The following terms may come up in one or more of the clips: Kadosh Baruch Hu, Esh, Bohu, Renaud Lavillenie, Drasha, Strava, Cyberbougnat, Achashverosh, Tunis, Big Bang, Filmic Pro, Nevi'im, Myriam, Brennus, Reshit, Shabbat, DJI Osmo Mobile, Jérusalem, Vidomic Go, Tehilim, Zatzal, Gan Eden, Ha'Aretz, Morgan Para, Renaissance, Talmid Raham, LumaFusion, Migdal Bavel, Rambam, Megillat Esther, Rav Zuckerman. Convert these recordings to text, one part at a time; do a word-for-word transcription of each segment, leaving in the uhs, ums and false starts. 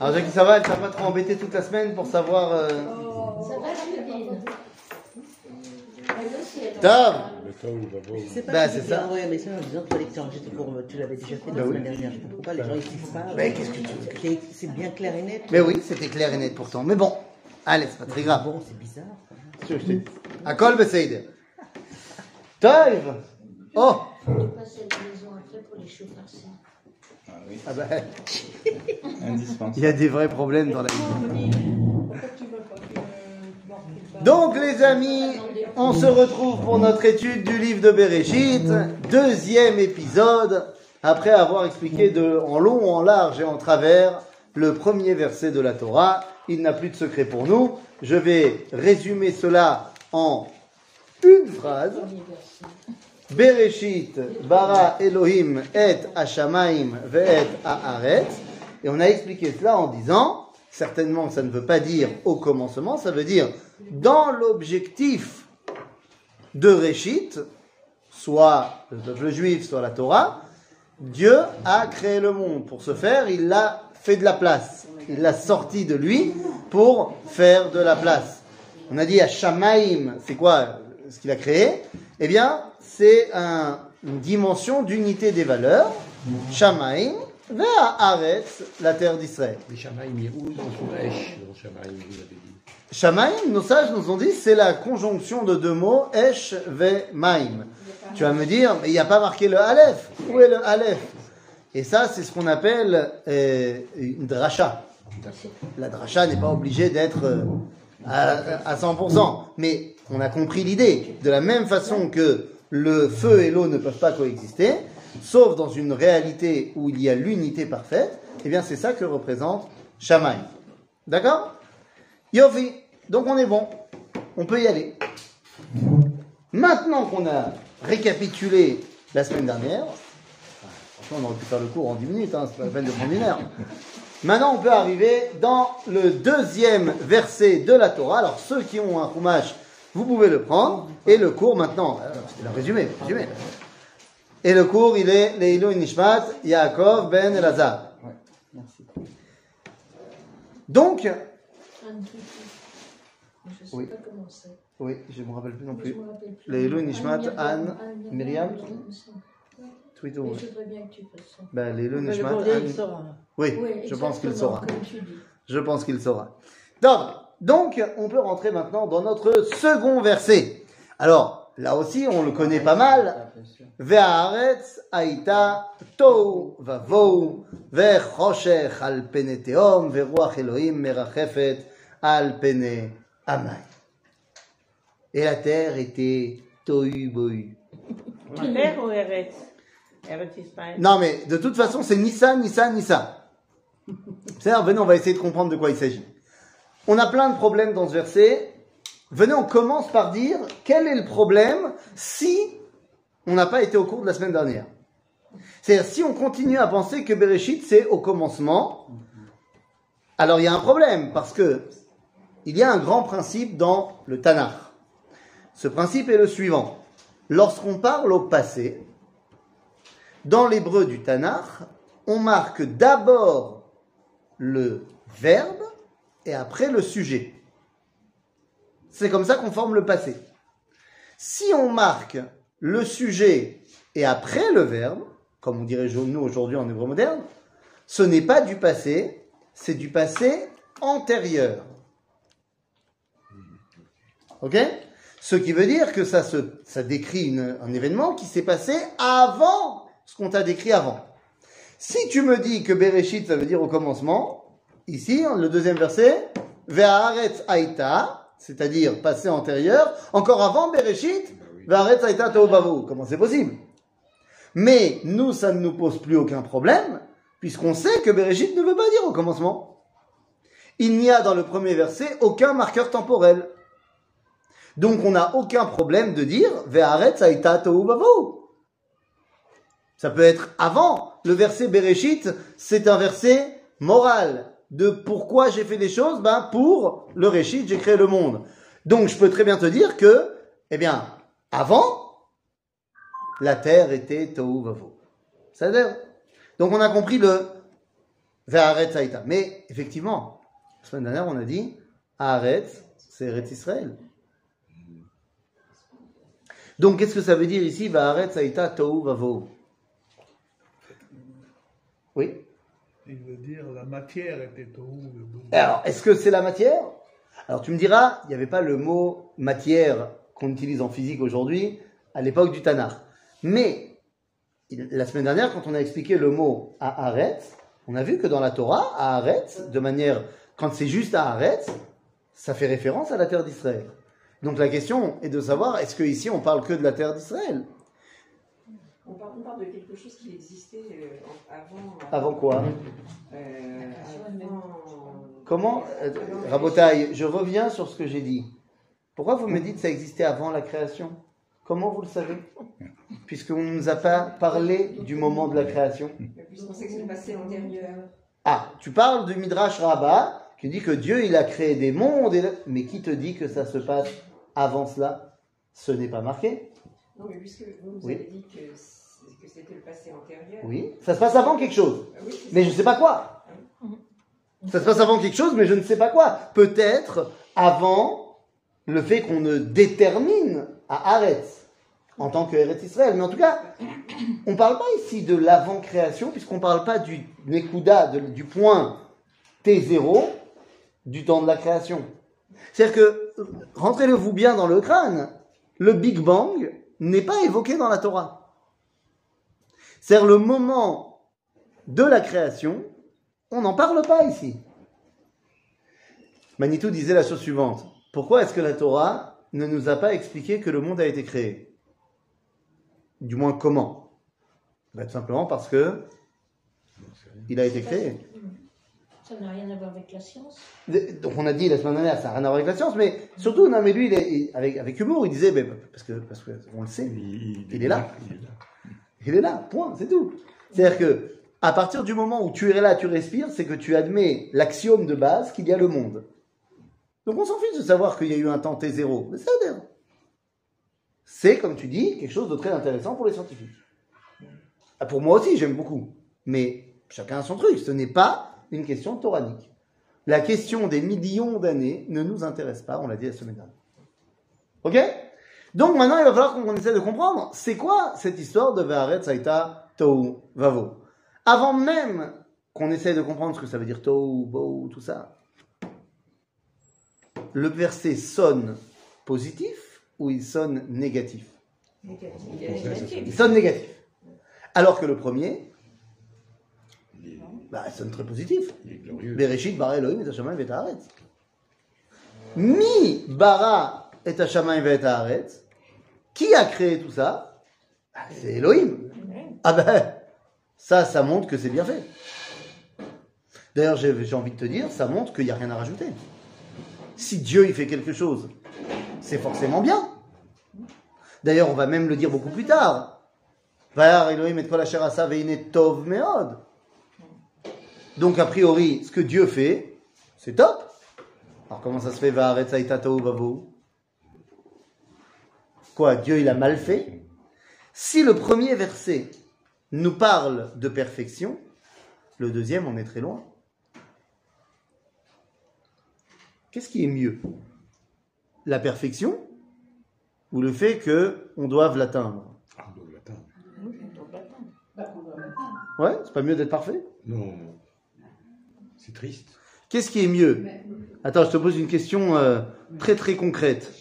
Alors, Jackie, ça va, elle ne t'a pas trop embêté toute la semaine pour savoir. Euh... Oh, ça va, je Tom je bah, c'est ça. Ouais, mais ça, en disant, toi, lecteur, tu l'avais déjà fait la bah, semaine oui. dernière. Je ne comprends pas, les bah, gens, ils ne pas. Mais qu'est-ce que tu veux? C'est bien clair et net. Mais oui, c'était clair et net pourtant. Mais bon, allez, c'est pas très grave. Bon, c'est bizarre. À Kol Beseid. Toiv. Oh on passe à la maison après pour les chauffeurs. Ah oui. Ah bah. Indispensable. Il y a des vrais problèmes dans la vie. Donc les amis, on se retrouve pour notre étude du livre de Bereshit, deuxième épisode, après avoir expliqué de, en long, en large et en travers le premier verset de la Torah. Il n'a plus de secret pour nous. Je vais résumer cela en une phrase. Bereshit, bara Elohim et Hashamayim ve'et Ha'aretz. Et on a expliqué cela en disant, certainement ça ne veut pas dire au commencement, ça veut dire dans l'objectif de Reshit, soit le peuple juif, soit la Torah, Dieu a créé le monde. Pour ce faire, il l'a fait de la place. Il l'a sorti de lui pour faire de la place. On a dit Hashamayim, c'est quoi ce qu'il a créé? Eh bien, c'est un, une dimension d'unité des valeurs. Mm-hmm. Shamayim, vers Haaretz, la terre d'Israël. Mais Shamayim, mais où ils en sont Esh dans Shamayim, vous l'avez dit. Shamayim, nos sages nous ont dit, c'est la conjonction de deux mots, Esh ve Maïm. Tu vas me dire, mais il n'y a pas marqué le Aleph. Où est le Aleph? Et ça, c'est ce qu'on appelle euh, une Drasha. La Drasha n'est pas obligée d'être euh, à, à cent pour cent. Mais on a compris l'idée. De la même façon que le feu et l'eau ne peuvent pas coexister, sauf dans une réalité où il y a l'unité parfaite, et bien c'est ça que représente Shamayim. D'accord? Yofi, donc on est bon, on peut y aller. Maintenant qu'on a récapitulé la semaine dernière, franchement on aurait pu faire le cours en dix minutes, hein, c'est pas la peine de prendre une heure. Maintenant on peut arriver dans le deuxième verset de la Torah. Alors ceux qui ont un Koumach, vous pouvez le prendre, et le cours maintenant, c'était le résumé, le résumé. Et le cours, il est Leïlou Nishmat, Yaakov, Ben Elazar. Ouais, merci. Donc, je sais oui. pas comment c'est. Oui, je ne me rappelle plus non plus. plus. Leïlou Nishmat, Anne, Myriam. Twito, oui. Je voudrais bien que tu fasses ça. Ben, Leïlou Nishmat, Anne. Oui, oui je pense qu'il saura. Je pense qu'il saura. Donc, Donc, on peut rentrer maintenant dans notre second verset. Alors, là aussi, on le connaît pas mal. Ve'aretz haïta tohu vavohu ve'choshech al pene teom ve'ruach Elohim merachefet al pene amay. Et la terre était tohu bohu. La terre ou Eretz? Eretz Israël. Non, mais de toute façon, c'est ni ça, ni ça, ni ça. C'est-à-dire, venez, on va essayer de comprendre de quoi il s'agit. On a plein de problèmes dans ce verset. Venez, on commence par dire quel est le problème si on n'a pas été au cours de la semaine dernière. C'est-à-dire, si on continue à penser que Bereshit, c'est au commencement, alors il y a un problème, parce que il y a un grand principe dans le Tanakh. Ce principe est le suivant. Lorsqu'on parle au passé, dans l'hébreu du Tanakh, on marque d'abord le verbe, et après le sujet. C'est comme ça qu'on forme le passé. Si on marque le sujet et après le verbe, comme on dirait nous aujourd'hui en hébreu moderne, ce n'est pas du passé, c'est du passé antérieur. Ok ? Ce qui veut dire que ça, se, ça décrit une, un événement qui s'est passé avant ce qu'on t'a décrit avant. Si tu me dis que Bereshit, ça veut dire au commencement, ici, le deuxième verset, Ve'aretz haïta, c'est-à-dire passé antérieur, encore avant Bereshit, Ve'aretz haïta tohu vavohu. Comment c'est possible? Mais nous, ça ne nous pose plus aucun problème, puisqu'on sait que Bereshit ne veut pas dire au commencement. Il n'y a dans le premier verset aucun marqueur temporel. Donc on n'a aucun problème de dire Ve'aretz haïta tohu vavohu. Ça peut être avant. Le verset Bereshit, c'est un verset moral. De pourquoi j'ai fait les choses, ben pour le Reshit, j'ai créé le monde. Donc je peux très bien te dire que, eh bien, avant, la terre était Tohu Vavohu. Ça veut dire. Donc on a compris le Ha'aretz haïta. Mais effectivement, la semaine dernière, on a dit Ha'aretz, c'est Eretz Israël. Donc, qu'est-ce que ça veut dire ici Ha'aretz haïta tohu vavohu. Oui. Il veut dire la matière était tohu vavohu. Alors, est-ce que c'est la matière? Alors, tu me diras, il n'y avait pas le mot matière qu'on utilise en physique aujourd'hui à l'époque du Tanakh. Mais la semaine dernière, quand on a expliqué le mot Ha'aretz, on a vu que dans la Torah, Ha'aretz, de manière, quand c'est juste Ha'aretz, ça fait référence à la terre d'Israël. Donc la question est de savoir, est-ce qu'ici on parle que de la terre d'Israël? On parle, on parle de quelque chose qui existait euh, avant... Avant quoi euh, avant... Comment euh, Rabotaï, je reviens sur ce que j'ai dit. Pourquoi vous me dites que ça existait avant la création? Comment vous le savez? Puisqu'on ne nous a pas parlé du moment de la création. Puisqu'on sait que c'est le passé antérieur. Ah, tu parles du Midrash Rabbah, qui dit que Dieu, il a créé des mondes. Et... Mais qui te dit que ça se passe avant cela? Ce n'est pas marqué. Non, mais puisque vous nous oui. avez dit que c'était le passé antérieur. Oui, ça se passe avant quelque chose. Bah oui, mais ça. Je ne sais pas quoi. Ça se passe avant quelque chose, mais je ne sais pas quoi. Peut-être avant le fait qu'on ne détermine Ha'aretz en tant que Eretz Israël, mais en tout cas on ne parle pas ici de l'avant-création puisqu'on ne parle pas du Nekuda, du point T zéro du temps de la création. C'est-à-dire que, rentrez-le-vous bien dans le crâne, le Big Bang n'est pas évoqué dans la Torah. C'est-à-dire le moment de la création, on n'en parle pas ici. Manitou disait la chose suivante, pourquoi est-ce que la Torah ne nous a pas expliqué que le monde a été créé? Du moins, comment? Ben, tout simplement parce que il a été créé. Ça n'a rien à voir avec la science. Donc, on a dit la semaine dernière, ça n'a rien à voir avec la science, mais surtout, non, mais lui, il est, il, avec, avec humour, il disait, mais, parce que, parce que, on le sait, il, il, il est là. Il est là. Il est là, point, c'est tout. C'est-à-dire que, à partir du moment où tu es là, tu respires, c'est que tu admets l'axiome de base qu'il y a le monde. Donc on s'en fiche de savoir qu'il y a eu un temps T zéro. Mais ça, c'est, comme tu dis, quelque chose de très intéressant pour les scientifiques. Pour moi aussi, j'aime beaucoup. Mais chacun a son truc. Ce n'est pas une question toranique. La question des millions d'années ne nous intéresse pas, on l'a dit la semaine dernière. Ok? Donc maintenant, il va falloir qu'on essaie de comprendre. C'est quoi cette histoire de Ha'aretz haïta tohu vavohu? Avant même qu'on essaie de comprendre ce que ça veut dire tohu, bohu, tout ça. Le verset sonne positif ou il sonne négatif? Négatif. Il sonne négatif. Alors que le premier, il bah, sonne très positif. Bereshit bara Elohim et Shamayim et Ha'aretz. Mi bara et Shamayim et Ha'aretz. Qui a créé tout ça? Bah, c'est Elohim. Ah ben, ça, ça montre que c'est bien fait. D'ailleurs, j'ai, j'ai envie de te dire, ça montre qu'il n'y a rien à rajouter. Si Dieu il fait quelque chose, c'est forcément bien. D'ailleurs, on va même le dire beaucoup plus tard. Donc, a priori, ce que Dieu fait, c'est top. Alors, comment ça se fait? Quoi? Dieu, il a mal fait? Si le premier verset nous parle de perfection, le deuxième, on est très loin. Qu'est-ce qui est mieux? La perfection ou le fait qu'on doive l'atteindre? Ah, on doit l'atteindre. Ouais, c'est pas mieux d'être parfait? Non, c'est triste. Qu'est-ce qui est mieux? Attends, je te pose une question euh, très très concrète.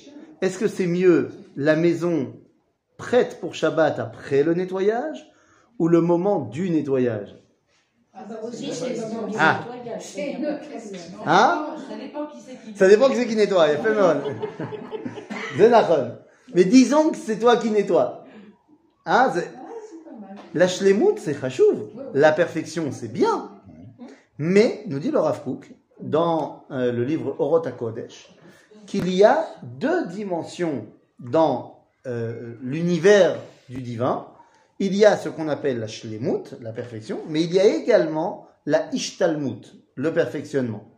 Est-ce que c'est mieux la maison prête pour Shabbat après le nettoyage ou le moment du nettoyage? Ah, bah aussi, c'est le moment du nettoyage. Hein? Ça dépend qui c'est qui nettoie. Ça dépend qui c'est qui nettoie, il y a fait mal. De Nahon. Mais disons que c'est toi qui nettoie. Hein? C'est... Ah, c'est pas mal. La shlemout, c'est chachouv. La perfection, c'est bien. Mais, nous dit le Rav Kook, dans euh, le livre Orot HaKodesh, qu'il y a deux dimensions dans euh, l'univers du divin. Il y a ce qu'on appelle la shlemout, la perfection, mais il y a également la ishtalmout, le perfectionnement.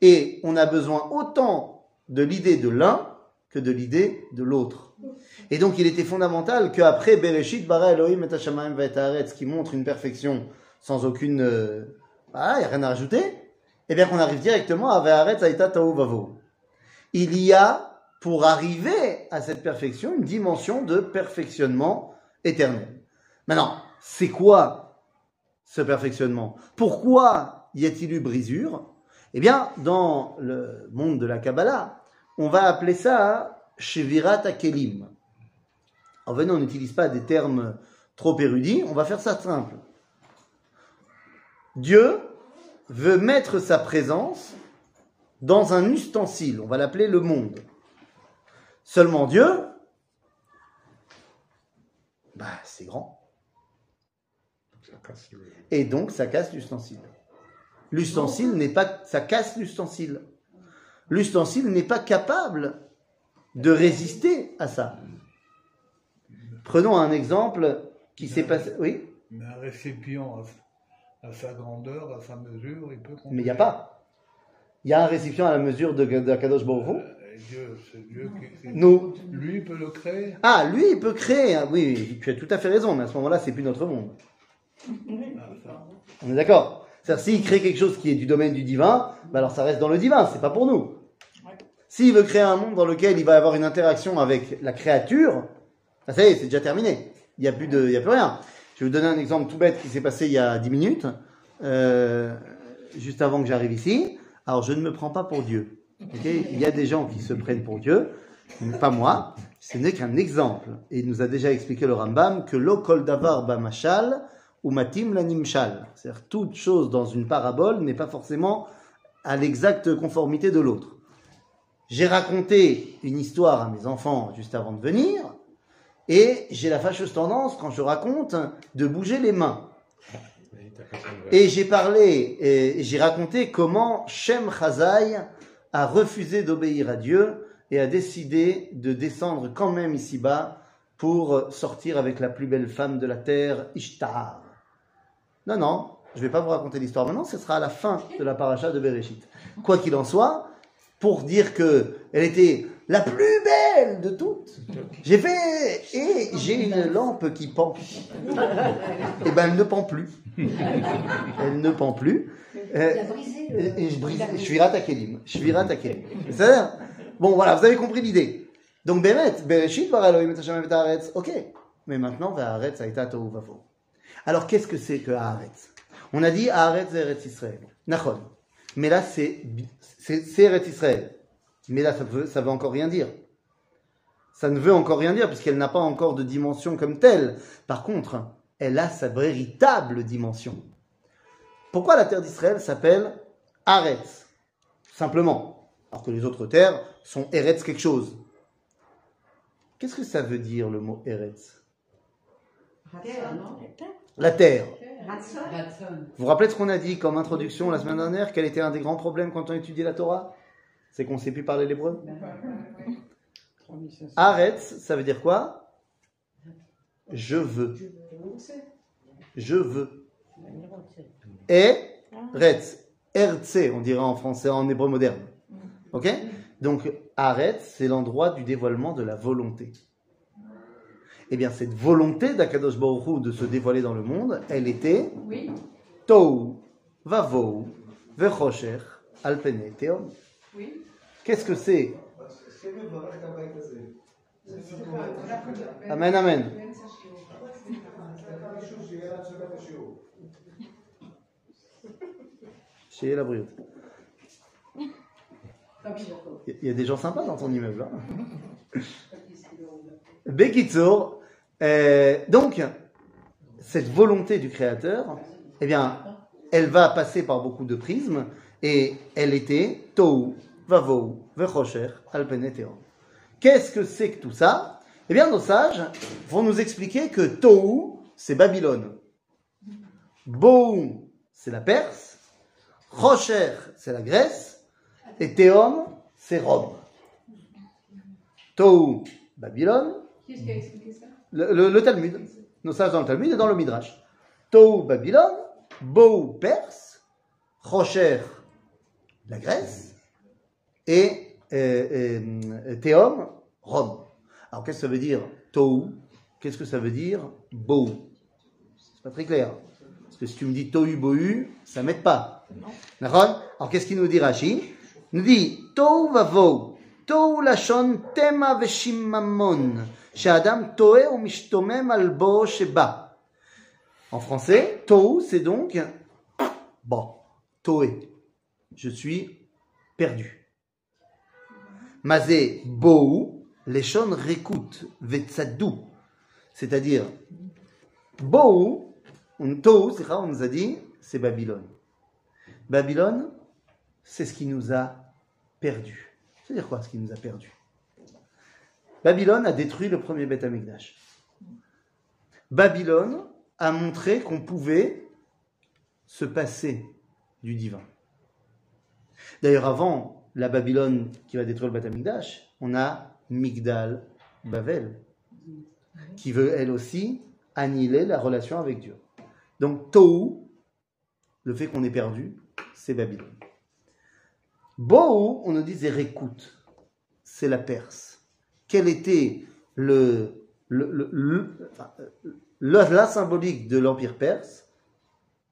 Et on a besoin autant de l'idée de l'un que de l'idée de l'autre. Et donc il était fondamental qu'après Bereshit bara Elohim et Shamayim et Ha'aretz, qui montre une perfection sans aucune Ah, il n'y a rien à rajouter. Eh bien, qu'on arrive directement à Ha'Aretz Haïta Tohu Vavohu. Il y a, pour arriver à cette perfection, une dimension de perfectionnement éternel. Maintenant, c'est quoi ce perfectionnement? Pourquoi y a-t-il eu brisure? Eh bien, dans le monde de la Kabbalah, on va appeler ça « Shevirat Akelim ». En venant, on n'utilise pas des termes trop érudits, on va faire ça simple. Dieu veut mettre sa présence dans un ustensile, on va l'appeler le monde. Seulement Dieu, bah, c'est grand. Et donc, ça casse l'ustensile. L'ustensile n'est pas... Ça casse l'ustensile. L'ustensile n'est pas capable de résister à ça. Prenons un exemple qui s'est passé... Oui. Mais un récipient à sa grandeur, à sa mesure, il peut... Contenir. Mais il n'y a pas. Il y a un récipient à la mesure de, de Kadosh Baruch Hu. Euh, Dieu, c'est Dieu qui... Nous. Lui, il peut le créer. Ah, lui, il peut créer. Oui, tu as tout à fait raison, mais à ce moment-là, c'est plus notre monde. On est d'accord? C'est-à-dire, s'il crée quelque chose qui est du domaine du divin, ben alors ça reste dans le divin, c'est pas pour nous. Ouais. S'il veut créer un monde dans lequel il va avoir une interaction avec la créature, ben ça y est, c'est déjà terminé. Il n'y a, a plus rien. Je vais vous donner un exemple tout bête qui s'est passé il y a dix minutes, euh, juste avant que j'arrive ici. Alors, je ne me prends pas pour Dieu. Okay, il y a des gens qui se prennent pour Dieu, mais pas moi. Ce n'est qu'un exemple. Et il nous a déjà expliqué le Rambam que lo kol davar ba machal, ou matim la nimshal. C'est-à-dire, toute chose dans une parabole n'est pas forcément à l'exacte conformité de l'autre. J'ai raconté une histoire à mes enfants juste avant de venir, et j'ai la fâcheuse tendance, quand je raconte, de bouger les mains. Et j'ai parlé, et j'ai raconté comment Shem Chazai a refusé d'obéir à Dieu et a décidé de descendre quand même ici-bas pour sortir avec la plus belle femme de la terre, Ishtar. Non, non, je ne vais pas vous raconter l'histoire maintenant, ce sera à la fin de la paracha de Bereshit. Quoi qu'il en soit, pour dire qu'elle était la plus belle de toutes, j'ai fait, et j'ai une lampe qui pend. Et bien, elle ne pend plus. Elle ne pend plus. Euh, et je brise, je suis ratakelim. Je suis ratakelim. C'est-à-dire, bon, voilà, vous avez compris l'idée. Donc, Bémet, Bereshit, par Elohim, et Shamayim, et Ha'aretz, ok. Mais maintenant, Ha'aretz, Haïta, Tohu, Vavohu. Alors, qu'est-ce que c'est que Ha'aretz? On a dit Ha'aretz, Eretz Israël. Nachon. Mais là, c'est Eretz Israël. Mais là, ça ne veut, ça veut encore rien dire. Ça ne veut encore rien dire, puisqu'elle n'a pas encore de dimension comme telle. Par contre, elle a sa véritable dimension. Pourquoi la terre d'Israël s'appelle Ha'aretz? Simplement. Alors que les autres terres sont Eretz quelque chose. Qu'est-ce que ça veut dire le mot Eretz? La terre. Vous vous rappelez de ce qu'on a dit comme introduction la semaine dernière? Quel était un des grands problèmes quand on étudiait la Torah? C'est qu'on ne sait plus parler l'hébreu. Haaretz, ça veut dire quoi? Je veux. Je veux. Et Eretz. Ertz, on dirait en français, en hébreu moderne. Ok? Donc, Haaretz, c'est l'endroit du dévoilement de la volonté. Eh bien, cette volonté d'Akadosh Baruch Hu de se dévoiler dans le monde, elle était oui. Tohu, Vavohu, Vechosher, Alpene, Teom. Oui. Qu'est-ce que c'est? Amen, amen. Chez la brioche. Il y a des gens sympas dans ton immeuble. Hein. Bekitsour. Euh, donc, cette volonté du Créateur, eh bien, elle va passer par beaucoup de prismes et elle était Tohu, Vavohu, Vechosher, Alpeneteon. Qu'est-ce que c'est que tout ça? Eh bien, nos sages vont nous expliquer que Tohu, c'est Babylone. Bohu, c'est la Perse. Chosher, c'est la Grèce. Et Théom, c'est Rome. Tohu, Babylone. Qui est-ce qui a expliqué ça? le, le, le Talmud. Nos sages dans le Talmud et dans le Midrash. Tohu, Babylone. Bohu, Perse. Chosher, la Grèce. Et, et, et Théom, Rome. Alors, qu'est-ce que ça veut dire Tohu? Qu'est-ce que ça veut dire Bohu? C'est pas très clair. que si tu me dis Tohu Bohu, ça m'aide pas. D'accord ? Alors qu'est-ce qu'il nous dit Rashi ? Il nous dit Tohu Vavou, Tohu Lashon Tema Veshimamon, Shadam Tohe ou Mishtomem Albo Sheba. En français, Tohu, c'est donc bon, Tohe, je suis perdu. Mazé Bohu, Leshon Rekut Vetzadu, c'est-à-dire Bohu. Tohu, c'est quoi on nous a dit, c'est Babylone. Babylone, c'est ce qui nous a perdu. C'est-à-dire quoi, ce qui nous a perdu? Babylone a détruit le premier Beit HaMikdash. Babylone a montré qu'on pouvait se passer du divin. D'ailleurs, avant la Babylone qui va détruire le Beit HaMikdash, on a Migdal Bavel, qui veut elle aussi annihiler la relation avec Dieu. Donc, Tohu, le fait qu'on est perdu, c'est Babylone. Bohu, on nous dit Zerekut, c'est la Perse. Quelle était le, le, le, le, la, la symbolique de l'Empire perse?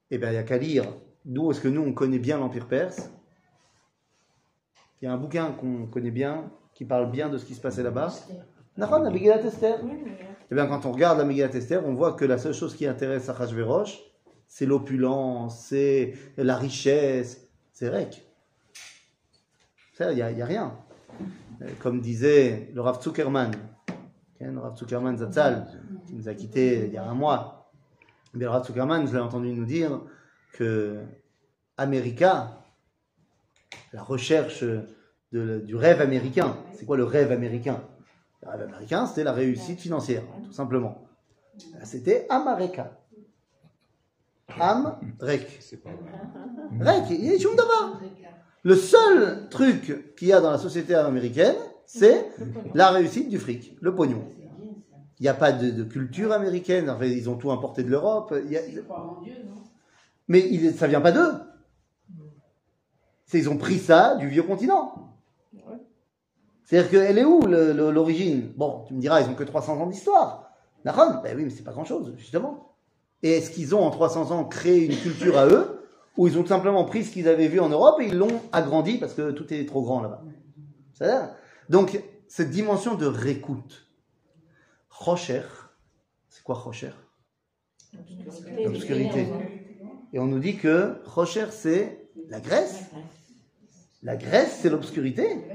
Eh bien, il y a qu'à lire. D'où est-ce que nous, on connaît bien l'Empire perse? Il y a un bouquin qu'on connaît bien, qui parle bien de ce qui se passait là-bas. Nahon, la Megillat Esther. Eh bien, quand on regarde la Megillat Esther, on voit que la seule chose qui intéresse Achashverosh, c'est l'opulence, c'est la richesse, c'est Rek. Ça, il n'y a, a rien. Comme disait le Rav Zuckerman, le Rav Zuckerman Zatzal, qui nous a quittés il y a un mois. Mais le Rav Zuckerman, je l'ai entendu nous dire que America, la recherche de, du rêve américain, c'est quoi le rêve américain? Le rêve américain, c'était la réussite financière, tout simplement. C'était Amareka. Am, Rek. Rek, il y a Shum Davar. Le seul truc qu'il y a dans la société américaine, c'est la réussite du fric, le pognon. Il n'y a pas de, de culture américaine, enfin, ils ont tout importé de l'Europe. Il y a... Mais il, ça ne vient pas d'eux. C'est, ils ont pris ça du vieux continent. C'est-à-dire qu'elle est où le, le, l'origine? Bon, tu me diras, ils n'ont que trois cents ans d'histoire. Nahon, ben oui, mais c'est pas grand-chose, justement. Et est-ce qu'ils ont, en trois cents ans, créé une culture à eux, ou ils ont tout simplement pris ce qu'ils avaient vu en Europe et ils l'ont agrandi parce que tout est trop grand là-bas? C'est-à-dire, donc, cette dimension de réécoute. Rocher, c'est quoi Rocher? L'obscurité. Et on nous dit que Rocher, c'est la Grèce. La Grèce, c'est l'obscurité.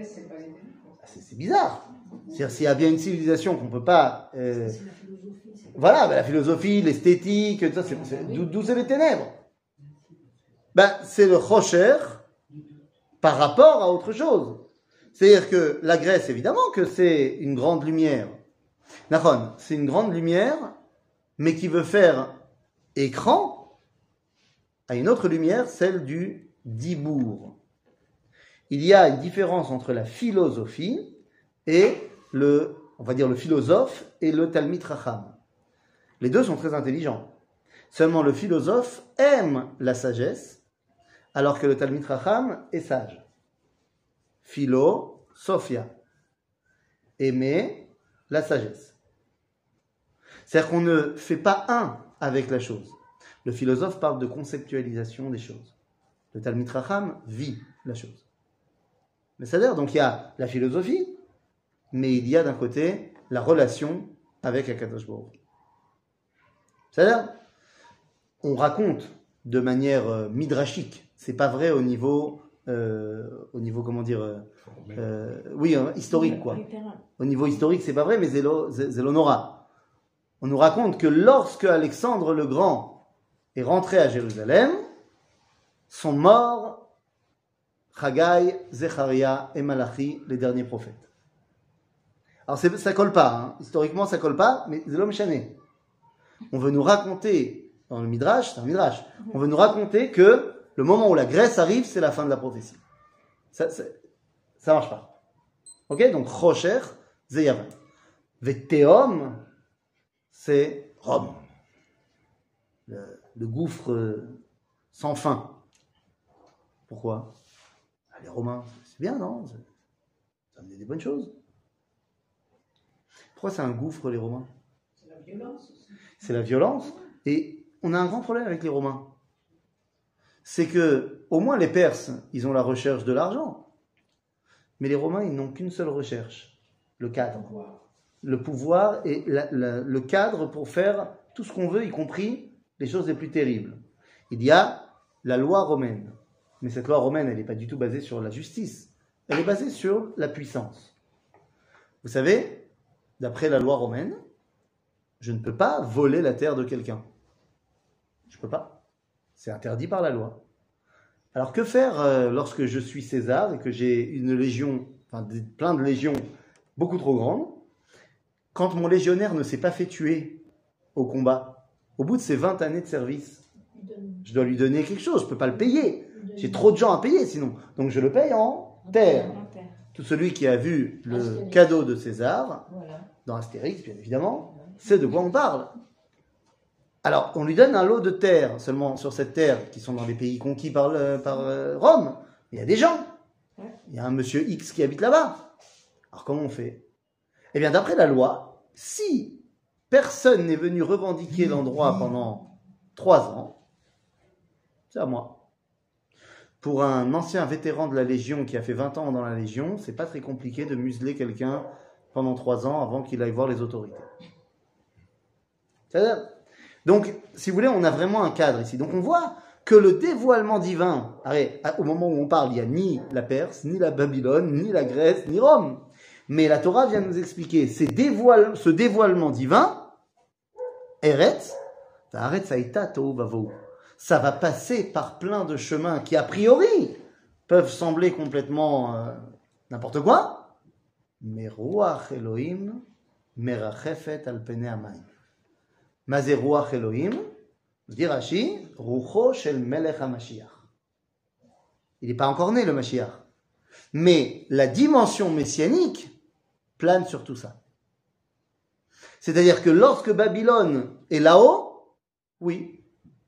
C'est, c'est bizarre. C'est-à-dire, s'il y a bien une civilisation qu'on ne peut pas... Euh... C'est la philosophie. Voilà, ben, la philosophie, l'esthétique, tout ça, c'est, c'est, d'où, d'où c'est les ténèbres? Ben, c'est le Rocher par rapport à autre chose. C'est-à-dire que la Grèce, évidemment, que c'est une grande lumière. Nahon, c'est une grande lumière, mais qui veut faire écran à une autre lumière, celle du Dibourg. Il y a une différence entre la philosophie et le, on va dire le philosophe et le Talmid Raham. Les deux sont très intelligents. Seulement le philosophe aime la sagesse, alors que le Talmid Raham est sage. Philo, sophia. Aimer la sagesse. C'est-à-dire qu'on ne fait pas un avec la chose. Le philosophe parle de conceptualisation des choses. Le Talmid Raham vit la chose. Mais ça dire, donc il y a la philosophie, mais il y a d'un côté la relation avec Akadosh Baruch Hu. Ça dire, on raconte de manière euh, midrashique. C'est pas vrai au niveau, euh, au niveau comment dire, euh, euh, oui euh, historique quoi. Au niveau historique, c'est pas vrai, mais c'est l'onora. On nous raconte que lorsque Alexandre le Grand est rentré à Jérusalem, sont morts Haggai, Zecharia et Malachi, les derniers prophètes. Alors c'est, ça colle pas, hein. Historiquement ça colle pas, mais c'est l'homme chané. On veut nous raconter, dans le Midrash, c'est un Midrash, on veut nous raconter que le moment où la Grèce arrive, c'est la fin de la prophétie. Ça, ça marche pas. Ok, donc Rocher, Zeyavan. Veteom, c'est Rome. Le, le gouffre sans fin. Pourquoi ? Les Romains, c'est bien, non? Ça amenait des bonnes choses. Pourquoi c'est un gouffre, les Romains? C'est la violence aussi. C'est la violence. Et on a un grand problème avec les Romains. C'est que, au moins les Perses, ils ont la recherche de l'argent. Mais les Romains, ils n'ont qu'une seule recherche, le cadre. Le pouvoir et la, la, le cadre pour faire tout ce qu'on veut, y compris les choses les plus terribles. Il y a la loi romaine. Mais cette loi romaine, elle n'est pas du tout basée sur la justice. Elle est basée sur la puissance. Vous savez, d'après la loi romaine, je ne peux pas voler la terre de quelqu'un. Je ne peux pas. C'est interdit par la loi. Alors que faire lorsque je suis César et que j'ai une légion, enfin plein de légions beaucoup trop grandes, quand mon légionnaire ne s'est pas fait tuer au combat, au bout de ses vingt années de service, je dois lui donner quelque chose, je ne peux pas le payer. J'ai trop de gens à payer sinon. Donc je le paye en terre. Tout celui qui a vu le cadeau de César, dans Astérix bien évidemment, c'est de quoi on parle. Alors on lui donne un lot de terre, seulement sur cette terre, qui sont dans des pays conquis par, le, par Rome, il y a des gens. Il y a un monsieur X qui habite là-bas. Alors comment on fait ? Eh bien d'après la loi, si personne n'est venu revendiquer l'endroit pendant trois ans, c'est à moi. Pour un ancien vétéran de la Légion qui a fait vingt ans dans la Légion, c'est pas très compliqué de museler quelqu'un pendant trois ans avant qu'il aille voir les autorités. C'est-à-dire, donc, si vous voulez, on a vraiment un cadre ici. Donc on voit que le dévoilement divin, allez, au moment où on parle, il n'y a ni la Perse, ni la Babylone, ni la Grèce, ni Rome. Mais la Torah vient nous expliquer ces dévoile, ce dévoilement divin, Eretz, Ha'Aretz Haïta Tohu Vavohu. Ça va passer par plein de chemins qui, a priori, peuvent sembler complètement euh, n'importe quoi. Mais Ruach Elohim merachefet al penei hamayim. Mazé Ruach Elohim, dit Rashi, Rucho shel Melech HaMashiach. Il n'est pas encore né le Mashiach. Mais la dimension messianique plane sur tout ça. C'est-à-dire que lorsque Babylone est là-haut, oui,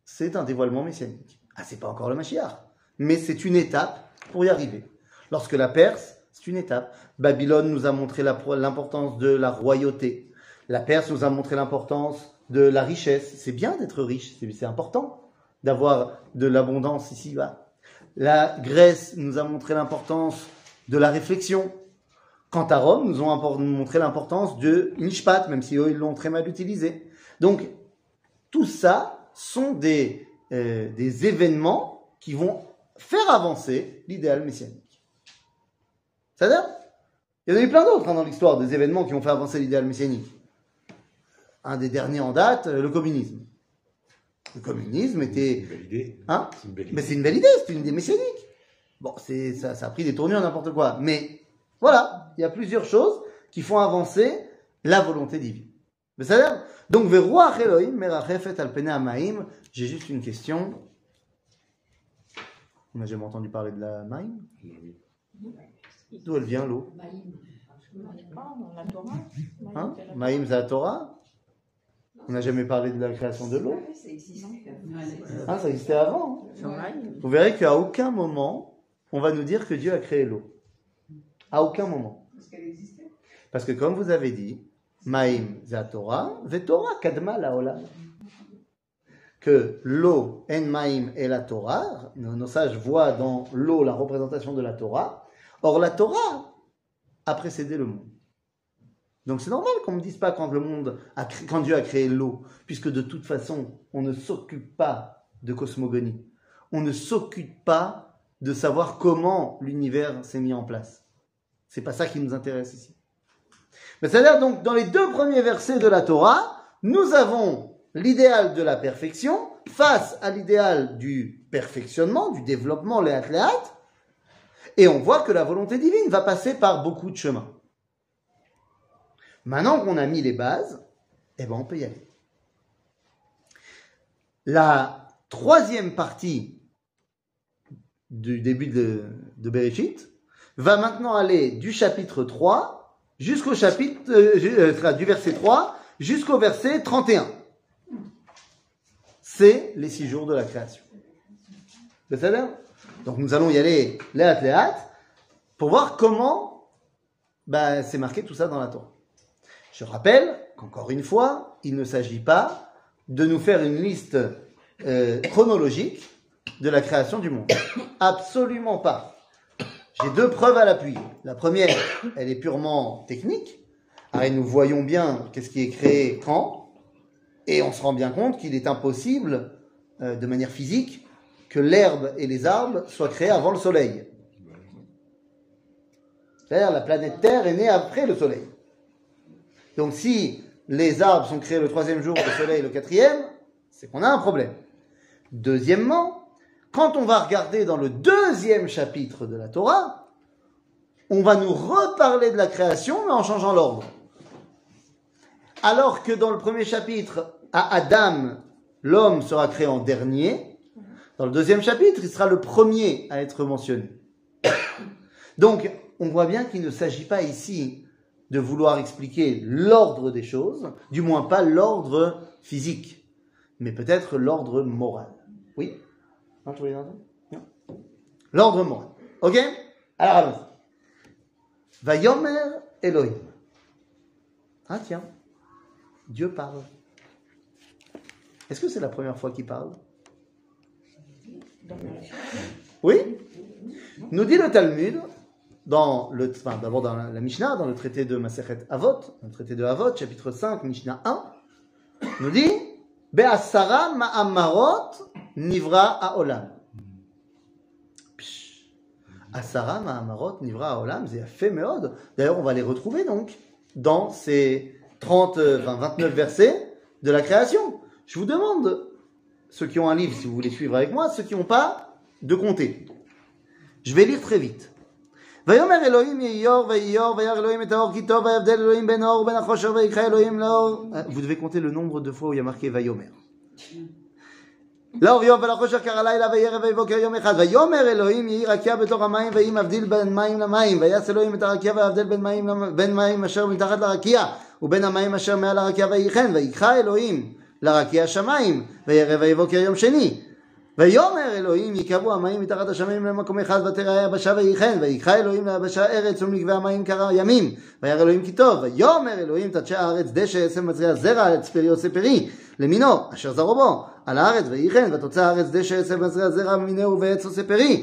c'est un dévoilement messianique. Ah, c'est pas encore le Mashiach, mais c'est une étape pour y arriver. Lorsque la Perse, c'est une étape. Babylone nous a montré la, l'importance de la royauté. La Perse nous a montré l'importance de la richesse. C'est bien d'être riche, c'est, c'est important d'avoir de l'abondance ici-bas. La Grèce nous a montré l'importance de la réflexion. Quant à Rome, nous ont montré l'importance de Nishpat, même si eux, ils l'ont très mal utilisé. Donc, tout ça sont des, euh, des événements qui vont faire avancer l'idéal messianique. Ça donne ? Il y en a eu plein d'autres hein, dans l'histoire, des événements qui ont fait avancer l'idéal messianique. Un des derniers en date, le communisme. Le communisme était... C'est une belle idée. Hein c'est une belle idée. Mais c'est une belle idée, c'est une idée messianique. Bon, c'est, ça, ça a pris des tournures n'importe quoi. Mais voilà, il y a plusieurs choses qui font avancer la volonté divine. Mais ça a l'air. Donc, Veruach Elohim, Merachefet Alpene Amaim, j'ai juste une question. On n'a jamais entendu parler de la Maïm ? D'où elle vient, l'eau ? Maïm. Maïm, c'est la Torah ? On n'a jamais parlé de la création de l'eau. Ah, ça existait avant. Vous verrez qu'à aucun moment, on va nous dire que Dieu a créé l'eau. À aucun moment. Parce que comme vous avez dit, Maïm Zatora, Vetora Kadma la Ola. Que l'eau, En Maïm et la Torah, nos sages voient dans l'eau la représentation de la Torah. Or, la Torah a précédé le monde. Donc c'est normal qu'on ne me dise pas quand, le monde a créé, quand Dieu a créé l'eau, puisque de toute façon, on ne s'occupe pas de cosmogonie. On ne s'occupe pas de savoir comment l'univers s'est mis en place. C'est pas ça qui nous intéresse ici. Mais c'est-à-dire donc, dans les deux premiers versets de la Torah, nous avons l'idéal de la perfection face à l'idéal du perfectionnement, du développement, les athlètes, et on voit que la volonté divine va passer par beaucoup de chemins. Maintenant qu'on a mis les bases, eh ben on peut y aller. La troisième partie du début de, de Bereshit va maintenant aller du chapitre trois jusqu'au chapitre euh, du verset trois jusqu'au verset trente et un. C'est les six jours de la création. C'est ça là ? Donc nous allons y aller léat léat pour voir comment ben, c'est marqué tout ça dans la Torah. Je rappelle qu'encore une fois, il ne s'agit pas de nous faire une liste euh, chronologique de la création du monde. Absolument pas. J'ai deux preuves à l'appui. La première, elle est purement technique. Alors, nous voyons bien qu'est-ce qui est créé quand, et on se rend bien compte qu'il est impossible, euh, de manière physique, que l'herbe et les arbres soient créés avant le soleil. C'est-à-dire, la planète Terre est née après le soleil. Donc, si les arbres sont créés le troisième jour, le soleil le quatrième, c'est qu'on a un problème. Deuxièmement, quand on va regarder dans le deuxième chapitre de la Torah, on va nous reparler de la création, mais en changeant l'ordre. Alors que dans le premier chapitre, à Adam, l'homme sera créé en dernier, dans le deuxième chapitre, il sera le premier à être mentionné. Donc, on voit bien qu'il ne s'agit pas ici de vouloir expliquer l'ordre des choses, du moins pas l'ordre physique, mais peut-être l'ordre moral. Oui ? Non, tu voulais dire ça ? Non. L'ordre moral. Ok ? Alors, allons-y. Vayomer Elohim. Ah tiens, Dieu parle. Est-ce que c'est la première fois qu'il parle ? Oui ? Nous dit le Talmud... Dans le, enfin, d'abord dans la, la Mishnah, dans le traité de Masechet Avot, dans le traité de Avot, chapitre cinq, Mishnah un, nous dit Be'asara ma'amarot nivra ha'olam. Asara ma'amarot nivra ha'olam, c'est fait meod. D'ailleurs, on va les retrouver donc dans ces trente, vingt, vingt-neuf versets de la création. Je vous demande, ceux qui ont un livre, si vous voulez suivre avec moi, ceux qui n'ont pas, de compter. Je vais lire très vite. ויאמר אלוהים יאיור ויאיור וירא אלוהים את האור כי טוב ויבדל אלוהים בין האור ובין החושך ויקרא אלוהים לאור. Vous devez compter le nombre de fois où il y a marqué ויאמר. לאור יום ולחושך קרא לילה וירא ויבוקר יום אחד. ויאמר אלוהים יהי רקיע בתוך המים ויהי מבדיל בין מים למים. ויעש אלוהים את הרקיע ויבדל בין מים בין מים אשר מתחת לרקיע ובין המים אשר מעל הרקיע ויהי כן. ויקרא אלוהים לרקיע שמיים וירא ויבוקר יום שני. ויאמר אלוהים יקבעו המים מתחת השמים למקום אחד ותראה היבשה ויהי כן ויקרא אלוהים ליבשה ארץ ולמקווה המים קרא ימים וירא אלוהים כי טוב ויאמר אלוהים תדשה הארץ דשא עצם מצריע זרע עץ פרי עושה פרי למינו אשר זרעו בו על הארץ ויהי כן ותוצא הארץ דשא עצם מצריע זרע מינו ועץ עושה פרי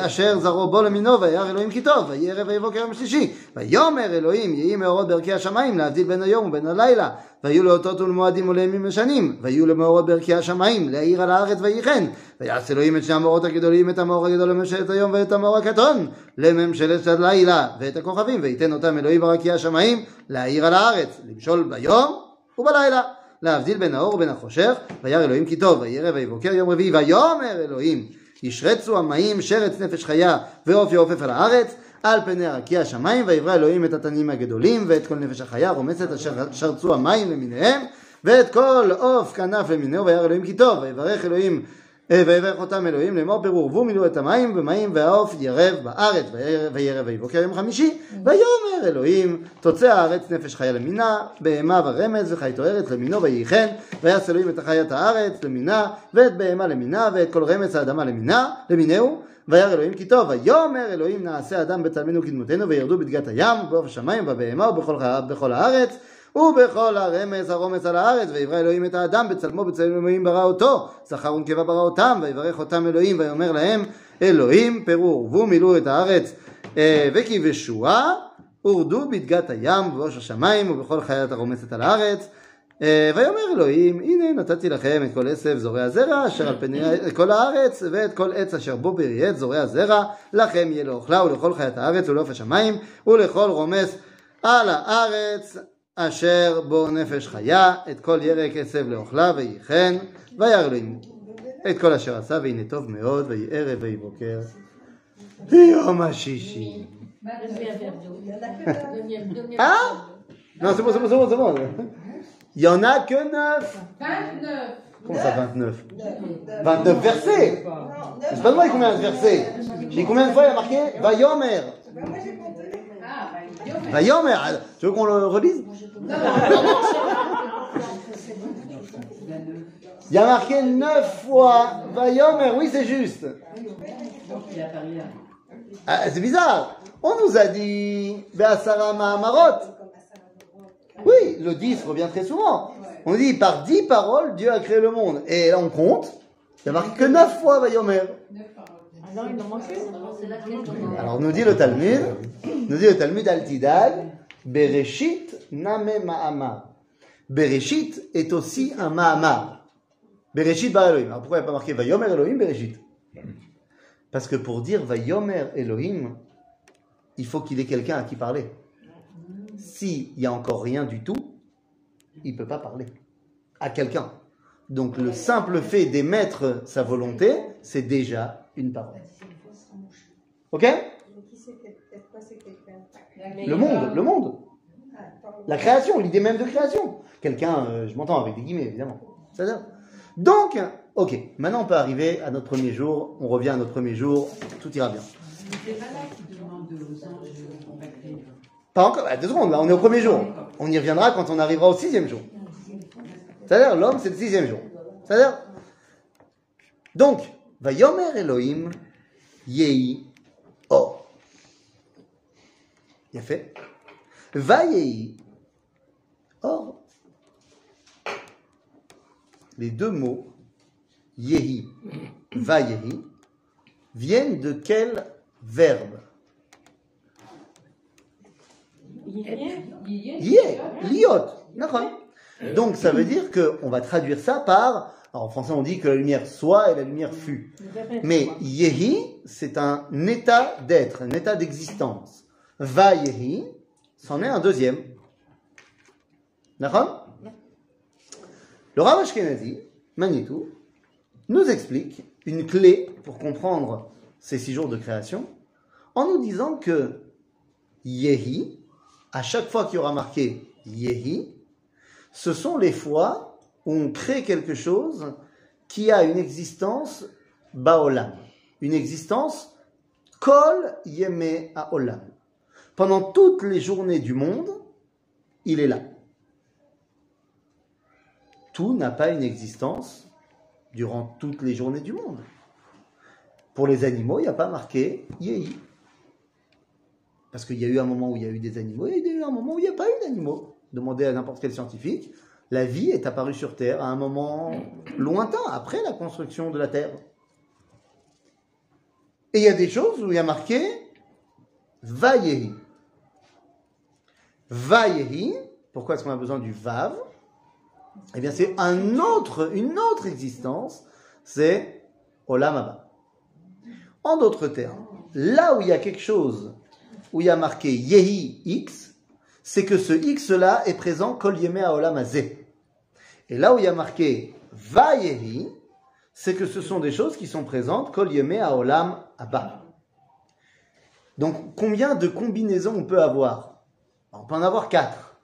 אשר זרעו בו למינו וירא אלוהים כי טוב וירא ויבוקר יום שלישי ויאמר אלוהים יהי מאורות בערכי השמים להבדיל בין היום ובין הלילה והיו לאותות ולמועדים ולימים ושנים והיו למאורות בערכי השמיים להאיר על הארץ ויהי כן ויעש אלוהים את שני המאורות הגדולים את המאור הגדול לממשלת היום ואת המאור הקטון לממשלת הלילה ואת הכוכבים וייתן אותם אלוהים ברקיע השמיים להאיר על הארץ למשול ביום ובלילה להבדיל בין האור ובין החושך וירא אלוהים כי טוב וירא ויבוקר יום רביעי ויאמר אלוהים ישרצו המים שרץ נפש חיה ועוף יעופף על הארץ על פני הרקיע השמיים ויברא אלוהים את התנים הגדולים ואת כל נפש החיה רומצת אשר שרצו המים למיניהם ואת כל עוף כנף למיניהו וירא אלוהים כי טוב ויברך אלוהים ויברך אותם אלוהים לאמור פרו ורבו מילאו את המים ומים והעוף ירב בארץ וירא ויבוקר יום חמישי ויאמר אלוהים תוצא הארץ נפש חיה למינה בהמה ורמז וחיית ארץ למינו ויהי כן ויעש אלוהים את חיית הארץ למינה ואת בהמה למינה ואת כל רמץ האדמה למינה למיניהו וירא אלוהים כי טוב ויאמר אלוהים נעשה אדם בצלמנו כדמותנו וירדו בדגת הים ובעוף השמיים ובבהמה ובכל הארץ ובכל הרמז הרומז על הארץ, ויברא אלוהים את האדם בצלמו בצלם אלוהים ברא אותו, זכר ונקבה ברא אותם, ויברך אותם אלוהים, ויאמר להם אלוהים פרו ורבו מילאו את הארץ וכבשוה, ורדו בדגת הים ובראש השמיים ובכל חיית הרומסת על הארץ, ויאמר אלוהים הנה נתתי לכם את כל עשב זורע הזרע אשר על פני כל הארץ ואת כל עץ אשר בו פרי עץ זורע הזרע, לכם יהיה לאוכלה ולכל חיית הארץ ולעוף השמיים ולכל רומס על הארץ אשר בו נפש חיה, את כל ירק עשב לאוכלה ויהי כן, וירא אלוהים את כל אשר עשה, והנה טוב מאוד, ויהי ערב ויהי בוקר, יום השישי. Ah non, c'est bon, c'est bon, c'est bon, c'est bon. Il n'y en a que neuf. vingt-neuf. Comment ça, vingt-neuf? vingt-neuf versets. Je ne sais pas de combien de versets. J'ai combien de fois il a marqué Vayomer. Vayomer, tu veux qu'on le relise? Il y a marqué neuf fois Vayomer, oui c'est juste. Ah, c'est bizarre. On nous a dit Be'asara ma'amarot. Oui, le dix revient très souvent. on dit par dix paroles, Dieu a créé le monde. Et là, on compte. Il n'y a marqué que neuf fois, Vayomer. Alors, il en manque une. Alors, nous dit le Talmud, nous dit le Talmud Al-Tidad, Bereshit Name Ma'amar. Bereshit est aussi un Ma'amar. Bereshit bar Elohim. Alors, pourquoi il n'y a pas marqué Vayomer Elohim, Bereshit? Parce que pour dire Vayomer Elohim, il faut qu'il ait quelqu'un à qui parler. S'il n'y a encore rien du tout, il ne peut pas parler à quelqu'un. Donc le simple fait d'émettre sa volonté, c'est déjà une parole. Ok ? Le monde, le monde. La création, l'idée même de création. Quelqu'un, euh, je m'entends avec des guillemets, évidemment. C'est-à-dire. Donc, ok, maintenant on peut arriver à notre premier jour, on revient à notre premier jour, tout ira bien. Pas encore, bah, deux secondes, là, on est au premier jour. On y reviendra quand on arrivera au sixième jour. C'est-à-dire, l'homme, c'est le sixième jour. C'est-à-dire, donc, Vayomer Elohim, Yehi, Or. Il a fait. Vayehi, Or. Les deux mots, Yehi, Vayehi, viennent de quel verbe? Yé, liot. Donc ça veut dire qu'on va traduire ça par, alors en français on dit que la lumière soit et la lumière fut. Mais Yehi, c'est un état d'être, un état d'existence. Va Yehi, c'en est un deuxième. D'accord ? Le Rav Ashkenazi, Manitou, nous explique une clé pour comprendre ces six jours de création en nous disant que Yehi, à chaque fois qu'il y aura marqué Yehi, ce sont les fois où on crée quelque chose qui a une existence Baolam, une existence Kol Yeme Haolam. Pendant toutes les journées du monde, il est là. Tout n'a pas une existence durant toutes les journées du monde. Pour les animaux, il n'y a pas marqué Yehi. Parce qu'il y a eu un moment où il y a eu des animaux, et il y a eu un moment où il n'y a pas eu d'animaux. Demandez à n'importe quel scientifique, la vie est apparue sur Terre à un moment lointain, après la construction de la Terre. Et il y a des choses où il y a marqué « Vayehi ». « Vayehi », pourquoi est-ce qu'on a besoin du « Vav » ? Eh bien, c'est un autre, une autre existence, c'est « Olam Haba ». En d'autres termes, là où il y a quelque chose où il y a marqué Yehi X, c'est que ce X-là est présent Kol Yemei Haolam Hazeh. Et là où il y a marqué Va Yehi, c'est que ce sont des choses qui sont présentes Kol Yemei Haolam Haba. Donc combien de combinaisons on peut avoir? On peut en avoir quatre.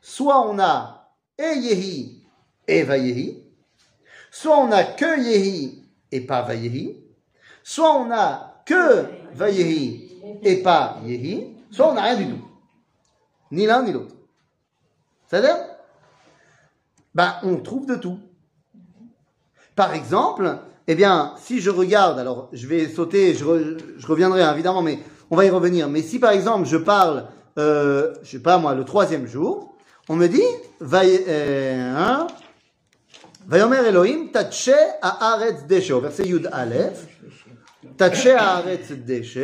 Soit on a et Yehi et Va Yehi, soit on a que Yehi et pas Va Yehi, soit on a que Va Yehi et pas Yehi, soit on n'a rien du tout. Ni l'un ni l'autre. C'est-à-dire, ben, on trouve de tout. Par exemple, eh bien, si je regarde, alors je vais sauter, je, re, je reviendrai hein, évidemment, mais on va y revenir. Mais si par exemple je parle, euh, je sais pas moi, le troisième jour, on me dit, Vayomer Elohim, Tatshe Ha'aretz Deshe, verset Yud Aleph, Tatshe Ha'aretz Deshe,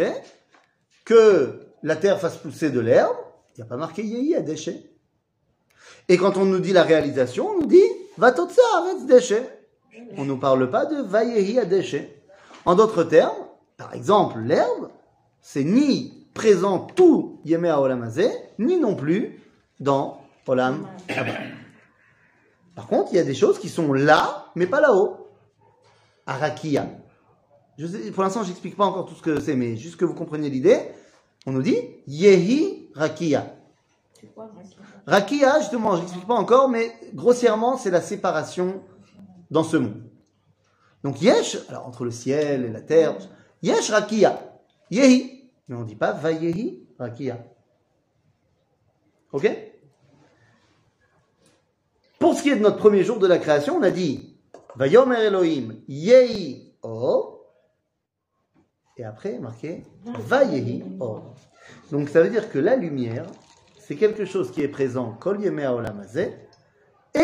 que la terre fasse pousser de l'herbe, il n'y a pas marqué Yehi à déchet. Et quand on nous dit la réalisation, on nous dit Va totsa aretz déchet. On ne nous parle pas de Va Yehi à déchet. En d'autres termes, par exemple, l'herbe, c'est ni présent tout Yemei Haolam Hazeh, ni non plus dans Olam Haba. Par contre, il y a des choses qui sont là, mais pas là-haut. Arakia. Je sais, pour l'instant, je n'explique pas encore tout ce que c'est, mais juste que vous compreniez l'idée, on nous dit Yehi Rakia. C'est quoi Rakia, justement, je n'explique pas encore, mais grossièrement, c'est la séparation dans ce monde. Donc Yesh, alors entre le ciel et la terre, Yesh Rakia, Yehi. Mais on ne dit pas Va Yehi Rakia. Ok? Pour ce qui est de notre premier jour de la création, on a dit Vayomer Elohim, Yehi Or. Et après, marqué Va Yehi Or. Donc ça veut dire que la lumière, c'est quelque chose qui est présent Kol Yemei Haolam Hazeh et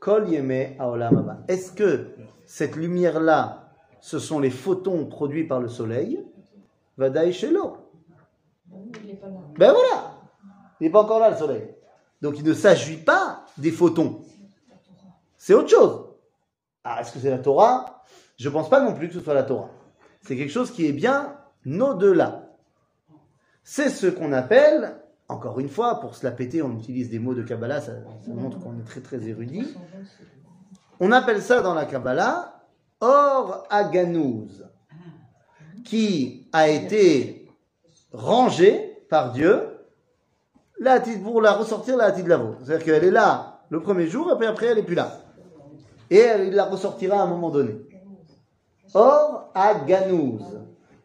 Kol Yemei Haolam Haba. Est-ce que cette lumière-là, ce sont les photons produits par le soleil? Vadaï Shelo. Il n'est pas là. Ben voilà, il n'est pas encore là le soleil. Donc il ne s'agit pas des photons. C'est autre chose. Ah, est-ce que c'est la Torah? Je ne pense pas non plus que ce soit la Torah. C'est quelque chose qui est bien au-delà. C'est ce qu'on appelle, encore une fois, pour se la péter, on utilise des mots de Kabbalah, ça, ça montre qu'on est très très érudit. On appelle ça dans la Kabbalah Or Aganouz, qui a été rangé par Dieu la tite, pour la ressortir la tite de la veau. C'est-à-dire qu'elle est là le premier jour, et puis après elle n'est plus là. Et elle, il la ressortira à un moment donné. Or Aganouz,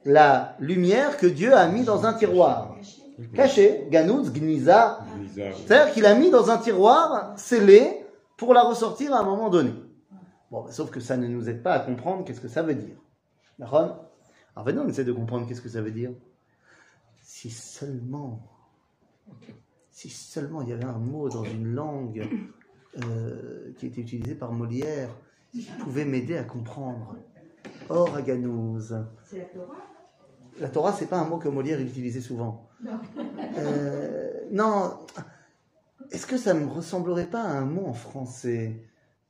la lumière que Dieu a mis dans un tiroir. Caché, Ganouz, Gniza. C'est-à-dire qu'il a mis dans un tiroir scellé pour la ressortir à un moment donné. Bon, bah, sauf que ça ne nous aide pas à comprendre qu'est-ce que ça veut dire. D'accord ? En fait, non, on essaie de comprendre qu'est-ce que ça veut dire. Si seulement, si seulement il y avait un mot dans une langue euh, qui était utilisée par Molière, qui pouvait m'aider à comprendre. Or Aganouz. C'est la Torah ? La Torah, c'est pas un mot que Molière utilisait souvent. Non. Euh, non. Est-ce que ça ne me ressemblerait pas à un mot en français?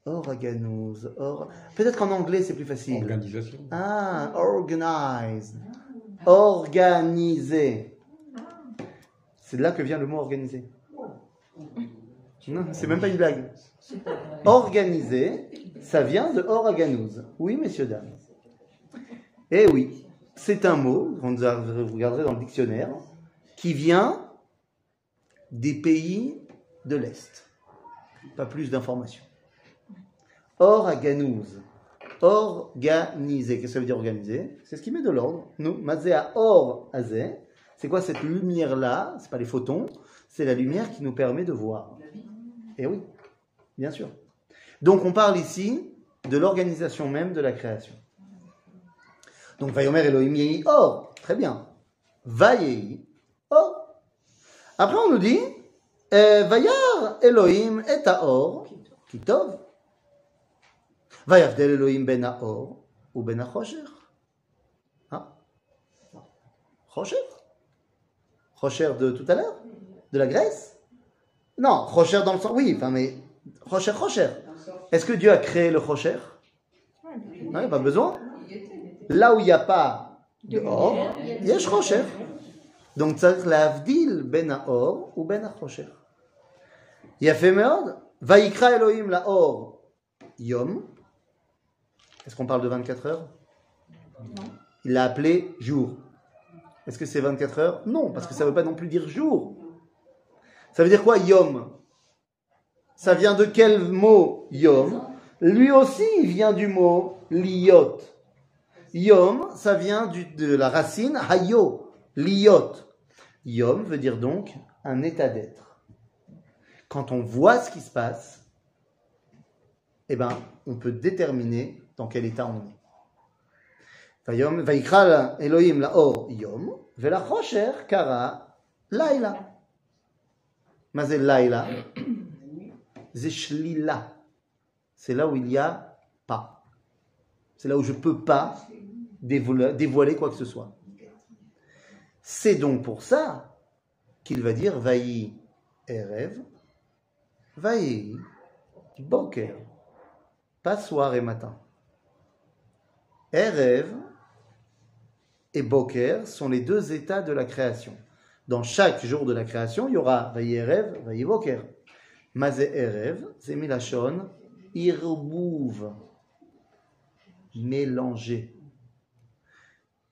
Organose. Or... Peut-être qu'en anglais, c'est plus facile. Organisation. Ah, organized. Organisé. C'est de là que vient le mot organisé. Non, c'est même pas une blague. Organisé, ça vient de organose. Oui, messieurs, dames. Eh oui. C'est un mot, vous regarderez dans le dictionnaire, qui vient des pays de l'Est. Pas plus d'informations. Organouz. Organisé. Qu'est-ce que ça veut dire organiser? C'est ce qui met de l'ordre. Nous, mazéa or azé. C'est quoi cette lumière-là? C'est pas les photons, c'est la lumière qui nous permet de voir. Et oui, bien sûr. Donc on parle ici de l'organisation même de la création. Donc, Vayomer Elohim Yehi Or. Très bien. Vayehi Or. Après, on nous dit Vayar Elohim et Haor Kitov. Vayavdel Elohim ben Haor ou ben Hachosher. Hein? Hachosher? Hachosher de tout à l'heure? De la Grèce? Non, Hachosher dans le sens. Oui, enfin, mais Hachosher, Hachosher. Est-ce que Dieu a créé le Hachosher? Non, il n'y a pas besoin. Là où il n'y a pas de or, il y a Hachosher. Donc, ça veut dire l'avdil ben haor ou ben hachosher. Il a fait meod. Vayikra Elohim la or yom. Est-ce qu'on parle de vingt-quatre heures? Non. Il l'a appelé jour. Est-ce que c'est vingt-quatre heures? Non, parce que ça ne veut pas non plus dire jour. Ça veut dire quoi yom? Ça vient de quel mot yom? Lui aussi, il vient du mot liot. Yom, ça vient du, de la racine hayo, liot. Yom veut dire donc un état d'être. Quand on voit ce qui se passe, eh ben, on peut déterminer dans quel état on est. Vayikra Elohim la or yom, vela chosher kara laila. Mazé laila, zeshlila. C'est là où il n'y a pas. C'est là où je ne peux pas Dévoiler, dévoiler quoi que ce soit. C'est donc pour ça qu'il va dire Vaï Erev, Vaï Boker, pas soir et matin. Erev et Boker sont les deux états de la création. Dans chaque jour de la création, il y aura Vaï Erev, Vaï Boker. Mazé Erev, c'est Milachon, Irbouv, mélanger.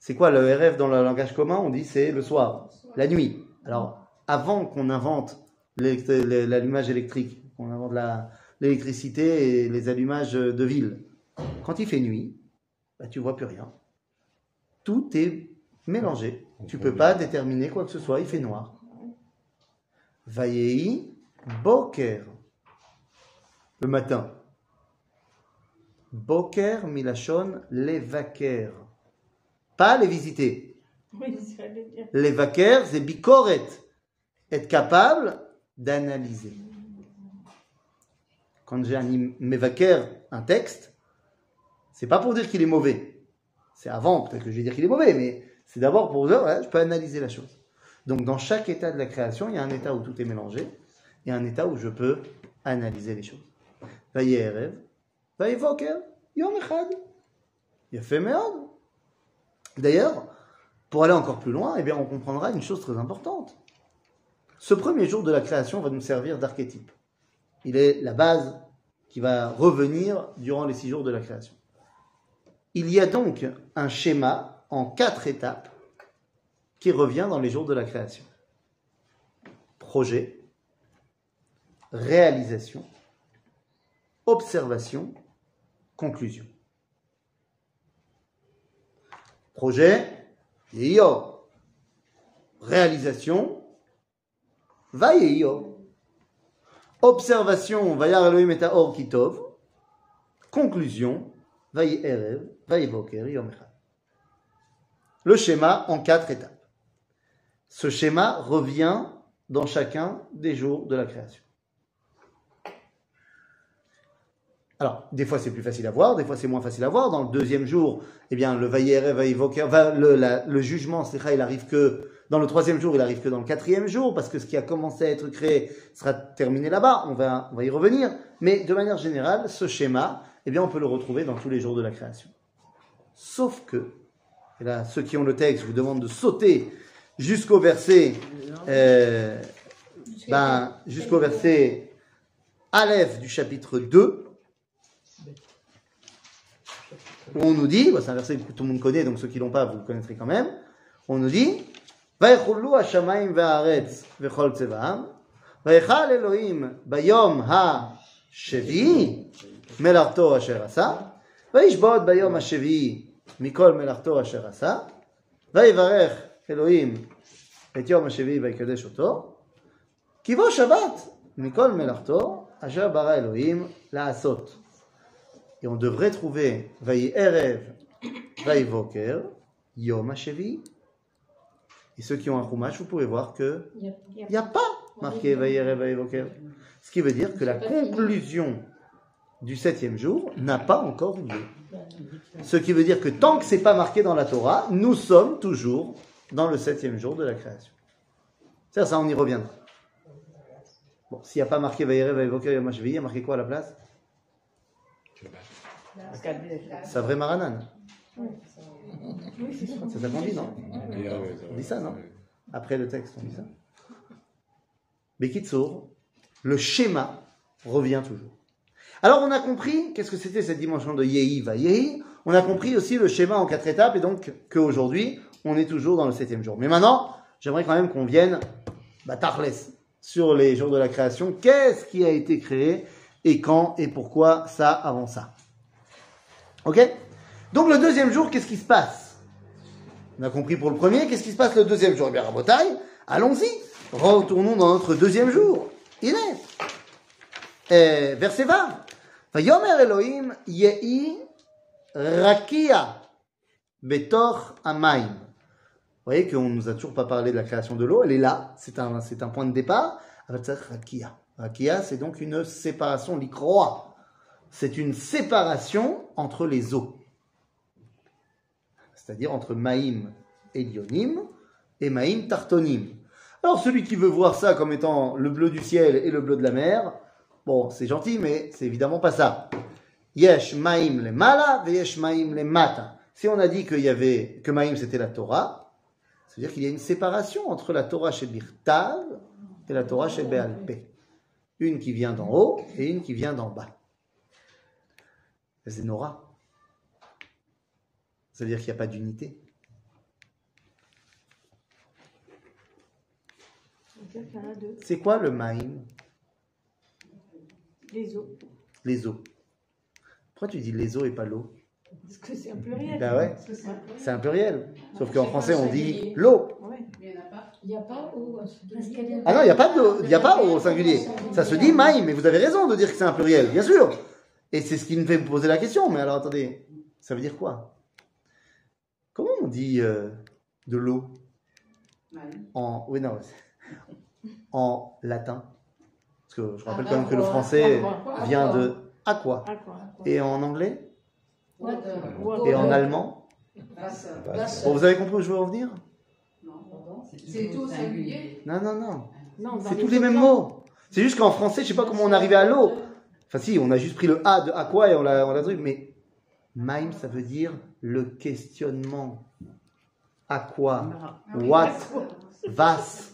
C'est quoi le R F dans le langage commun? On dit c'est le soir, la nuit. Alors, avant qu'on invente l'allumage électrique, qu'on invente la, l'électricité et les allumages de ville, quand il fait nuit, bah, tu ne vois plus rien. Tout est mélangé. Tu ne peux pas déterminer quoi que ce soit. Il fait noir. Vayehi boker. Le matin. Boker milachon levaker. Pas les visiter. Oui, les vaquers, c'est bicoret. Être capable d'analyser. quand j'ai un mevaker, un texte, c'est pas pour dire qu'il est mauvais. C'est avant, peut-être que je vais dire qu'il est mauvais, mais c'est d'abord pour dire, ouais, je peux analyser la chose. Donc dans chaque état de la création, il y a un état où tout est mélangé, et un état où je peux analyser les choses. Vayerev, vayevoker, yom echad, yafemeod. D'ailleurs, pour aller encore plus loin, eh bien, on comprendra une chose très importante. Ce premier jour de la création va nous servir d'archétype. Il est la base qui va revenir durant les six jours de la création. Il y a donc un schéma en quatre étapes qui revient dans les jours de la création. Projet, réalisation, observation, conclusion. Projet, yeyo. Réalisation, va yeyo. Observation, vayar Elohim et ha'or ki tov. Conclusion, vaye erev, vaye voker yom echad. Le schéma en quatre étapes. Ce schéma revient dans chacun des jours de la création. Alors, des fois c'est plus facile à voir, des fois c'est moins facile à voir. Dans le deuxième jour, eh bien, le vaye erev, vaye voker, va, le, la, le jugement, c'est-à-dire, il arrive que. Dans le troisième jour, il arrive que dans le quatrième jour, parce que ce qui a commencé à être créé sera terminé là-bas, on va, on va y revenir. Mais de manière générale, ce schéma, eh bien, on peut le retrouver dans tous les jours de la création. Sauf que, et là, ceux qui ont le texte, je vous demande de sauter jusqu'au verset, euh, ben, jusqu'au verset Aleph du chapitre deux, où on nous dit, c'est un verset que tout le monde connaît, donc ceux qui ne l'ont pas, vous le connaîtrez quand même, on nous dit, ויחולו השמיים והארץ וכל צבאם, ויחל אלוהים ביום השביעי מלאכתו אשר עשה, וישבות ביום השביעי מכל מלאכתו אשר עשה, ויברך אלוהים את יום השביעי ויקדש אותו, כי בו שבת מכל מלאכתו אשר ברא אלוהים לעשות. Et on devrait trouver ויהי ערב ויהי בוקר יום השביעי. Et ceux qui ont un Koumach, vous pouvez voir qu'il n'y a pas marqué Vaïerev Vaïvoker. Ce qui veut dire que la conclusion du septième jour n'a pas encore eu lieu. Ce qui veut dire que tant que ce n'est pas marqué dans la Torah, nous sommes toujours dans le septième jour de la création. C'est ça, on y reviendra. Bon, s'il n'y a pas marqué Vaïerev Vaïvoker Yom HaShvi'i, il y a marqué quoi à la place? Ça vrai Maranan. C'est ça qu'on dit, non? On dit ça, non? Après le texte, on dit ça. Bekitsour, le schéma revient toujours. Alors, on a compris qu'est-ce que c'était cette dimension de Yehi va Yehi. On a compris aussi le schéma en quatre étapes et donc qu'aujourd'hui, on est toujours dans le septième jour. Mais maintenant, j'aimerais quand même qu'on vienne bah, tarles sur les jours de la création. Qu'est-ce qui a été créé et quand et pourquoi ça avant ça? Ok? Donc le deuxième jour, qu'est-ce qui se passe? On a compris pour le premier, qu'est-ce qui se passe le deuxième jour? Eh bien, Rabotaï, allons-y, retournons dans notre deuxième jour. Il est. Verset vingt. Vayomer Elohim yehi rakia betor hamayim. Vous voyez qu'on ne nous a toujours pas parlé de la création de l'eau, elle est là, c'est un, c'est un point de départ. Rakia. Rakia, c'est donc une séparation, l'ikroa. C'est une séparation entre les eaux. C'est-à-dire entre Maïm et Lyonim et Maïm Tartonim. Alors celui qui veut voir ça comme étant le bleu du ciel et le bleu de la mer, bon, c'est gentil, mais c'est évidemment pas ça. Yesh Maïm le Mala et Yesh Maïm le Mata. Si on a dit qu'il y avait, que Maïm c'était la Torah, c'est-à-dire qu'il y a une séparation entre la Torah chez Birtav et la Torah chez Béalpé. Une qui vient d'en haut et une qui vient d'en bas. C'est Nora. Ça veut dire qu'il n'y a pas d'unité. C'est quoi le maïm? Les eaux. Les eaux. Pourquoi tu dis les eaux et pas l'eau? Parce que c'est un pluriel. Ben ouais. C'est un pluriel. Sauf qu'en français, on dit l'eau. Il n'y a pas eau au singulier. Ah non, il n'y a pas eau au singulier. Ça se dit maïm, mais vous avez raison de dire que c'est un pluriel, bien sûr. Et c'est ce qui me fait poser la question. Mais alors, attendez, ça veut dire quoi? Comment on dit euh, de l'eau ouais. en, oui, non, en latin? Parce que je rappelle quand même que le français vient de aqua. Et en anglais? Et en allemand? Bon, vous avez compris où je veux en venir? C'est tout singulier. Non, non, non. non c'est tous les mêmes mots. C'est juste qu'en français, je sais pas comment on arrivait à l'eau. Enfin si, on a juste pris le A de aqua et on l'a on l'a truc, mais Maïm, ça veut dire le questionnement. Aqua, what, vas.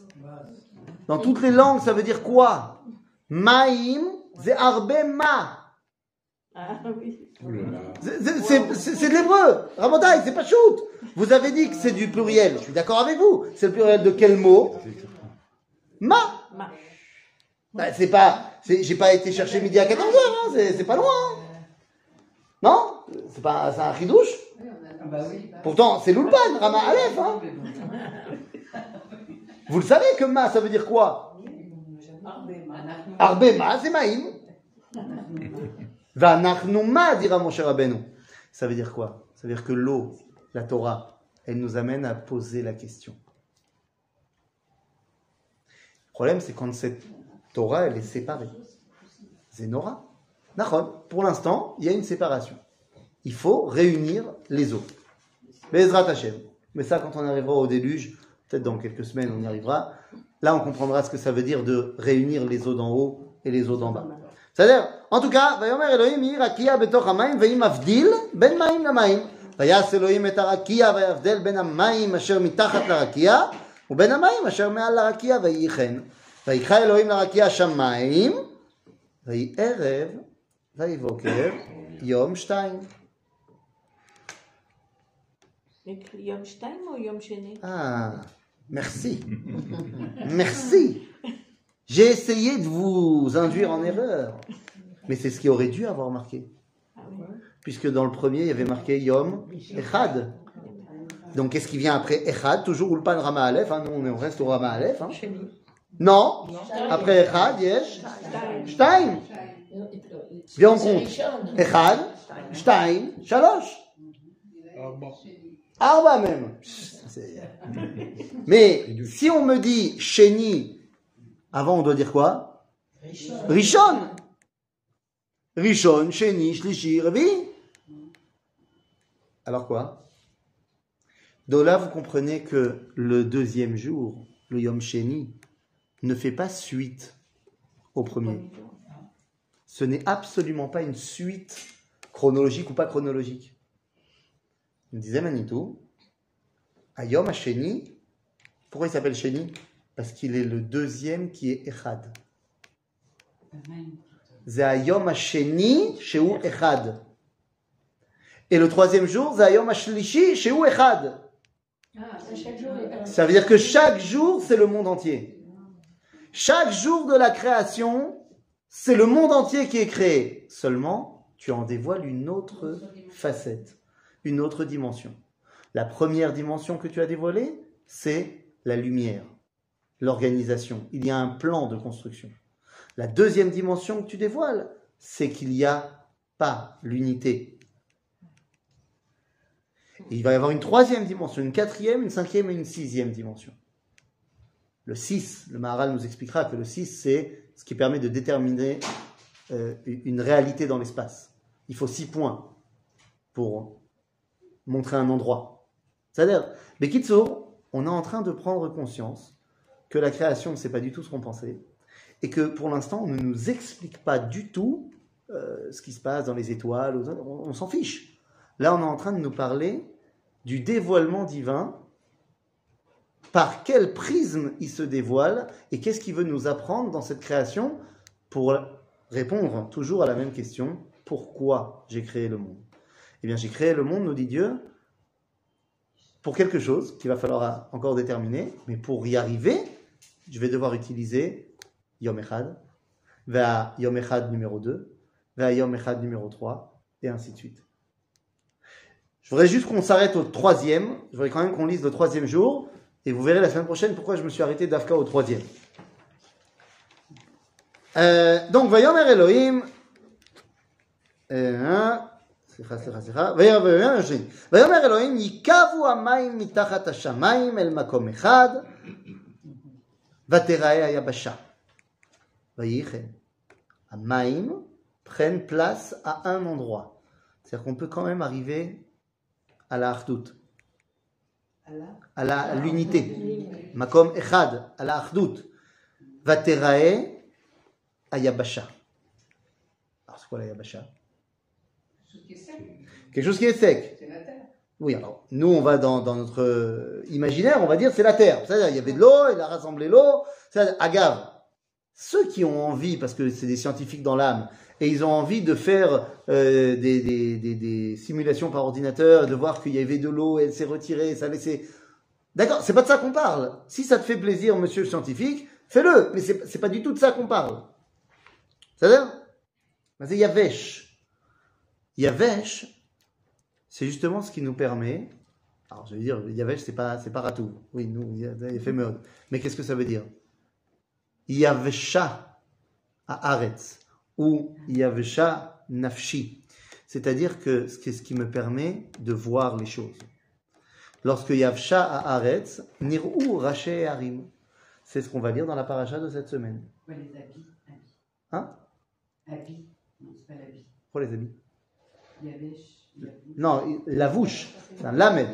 Dans toutes les langues, ça veut dire quoi? Maïm, c'est arbe ma. Ah oui. C'est de l'hébreu. Rabotai, c'est pas shoot. Vous avez dit que c'est du pluriel. Je suis d'accord avec vous. C'est le pluriel de quel mot? Ma. Bah, c'est pas, c'est, j'ai pas été chercher midi à quatorze heures, hein, c'est, c'est pas loin. Hein. Non? C'est pas, c'est un ridouche? Pourtant, c'est l'Ulpan, Rama Aleph. Hein. Vous le savez que ma, ça veut dire quoi? Arbe ma, c'est maïm. Vanachnu ma, dira mon cher Rabbeinu. Ça veut dire quoi? Ça veut dire que l'eau, la Torah, elle nous amène à poser la question. Le problème, c'est quand cette Torah, elle est séparée. Zénora. Nachon, pour l'instant, il y a une séparation. Il faut réunir les eaux. Bezrat Hashem. Mais ça, quand on arrivera au déluge, peut-être dans quelques semaines, on y arrivera. Là, on comprendra ce que ça veut dire de réunir les eaux d'en haut et les eaux d'en bas. C'est-à-dire, en tout cas, Vayomer Elohim yirakia betoch hamayim ve'im avdil ben mayim lamayim. Vayas Elohim et harakia ve'avdel ben hamayim asher mitachat larakia ou ben hamayim asher me'al larakia ve'yichen. Vaïcha Elohim larakia shamayim ve'yerev ve'yivoker yom shtaim. Yom shtaim ou yom sheni? Ah, merci. Merci. J'ai essayé de vous induire en erreur. Mais c'est ce qui aurait dû avoir marqué. Puisque dans le premier, il y avait marqué Yom Echad. Donc, qu'est-ce qui vient après Echad? Toujours Ulpan Rama Aleph. Hein. Nous, on reste au Rama Aleph. Hein. Non. Après Echad, Yesh. Shtaim. Viens, on compte. Echad, Shtaim, Shalosh. Arba même. Mais si on me dit Sheni, avant on doit dire quoi? Rishon. Rishon, Sheni, Shlishi, Revi. Alors quoi? Donc là vous comprenez que le deuxième jour, le Yom Sheni, ne fait pas suite au premier. Ce n'est absolument pas une suite chronologique ou pas chronologique. Il me disait Manitou, Ayom Hasheni, pourquoi il s'appelle Sheni? Parce qu'il est le deuxième qui est Echad. C'est Ayom Hasheni, Shehu Echad. Et le troisième jour, c'est Ayom Hashlishi, Shehu Echad. Ça veut dire que chaque jour, c'est le monde entier. Chaque jour de la création, c'est le monde entier qui est créé. Seulement, tu en dévoiles une autre facette. Une autre dimension. La première dimension que tu as dévoilée, c'est la lumière, l'organisation. Il y a un plan de construction. La deuxième dimension que tu dévoiles, c'est qu'il n'y a pas l'unité. Et il va y avoir une troisième dimension, une quatrième, une cinquième et une sixième dimension. Le six, le Maharal nous expliquera que le six, c'est ce qui permet de déterminer euh, une réalité dans l'espace. Il faut six points pour montrer un endroit. C'est-à-dire, mais Kitsour, on est en train de prendre conscience que la création, c'est pas du tout ce qu'on pensait, et que pour l'instant, on ne nous explique pas du tout euh, ce qui se passe dans les étoiles, on, on s'en fiche. Là, on est en train de nous parler du dévoilement divin, par quel prisme il se dévoile, et qu'est-ce qu'il veut nous apprendre dans cette création pour répondre toujours à la même question, pourquoi j'ai créé le monde? Eh bien, j'ai créé le monde, nous dit Dieu, pour quelque chose qu'il va falloir encore déterminer, mais pour y arriver, je vais devoir utiliser Yom Echad, va Yom Echad numéro deux, va Yom Echad numéro trois, et ainsi de suite. Je voudrais juste qu'on s'arrête au troisième, je voudrais quand même qu'on lise le troisième jour, et vous verrez la semaine prochaine pourquoi je me suis arrêté d'Afka au troisième. Euh, donc, va Yomer Elohim, euh, סליחה, סליחה, סליחה, ויאמר השם, ויאמר אלוהים יקבו המים מתחת השמיים אל מקום אחד ותראה היבשה Vayichen. Maïm prennent place à un endroit. C'est-à-dire qu'on peut quand même arriver à la Achdout. À, la, à l'unité. Makom Echad, à la Achdout. Vaterae Ayabasha. Alors c'est quoi l'Ayabasha? Quelque chose qui est sec. C'est la terre. Oui, alors nous on va dans, dans notre imaginaire, on va dire c'est la terre. C'est-à-dire, il y avait de l'eau, il a rassemblé l'eau. C'est-à-dire, agave. Ceux qui ont envie, parce que c'est des scientifiques dans l'âme, et ils ont envie de faire euh, des, des, des, des simulations par ordinateur, de voir qu'il y avait de l'eau, elle s'est retirée, ça laissait... D'accord, c'est pas de ça qu'on parle. Si ça te fait plaisir, monsieur le scientifique, fais-le, mais c'est, c'est pas du tout de ça qu'on parle. C'est-à-dire, c'est Yavesh. Yavesh, c'est justement ce qui nous permet... Alors, je veux dire, Yavesh, c'est pas, c'est pas Ratou. Oui, nous, Yafemod. Mais qu'est-ce que ça veut dire? Yavesha Ha'Aretz ou Yavesha Nafshi. C'est-à-dire que c'est ce qui me permet de voir les choses. Lorsque Yavesha Ha'Aretz, Nir'u Rashi Harim. C'est ce qu'on va lire dans la paracha de cette semaine. Ouais, les habits. Hein? Habits. Non, c'est pas l'habit. Pourquoi les habits? Yavesh. Non, la vouche. C'est un lamed.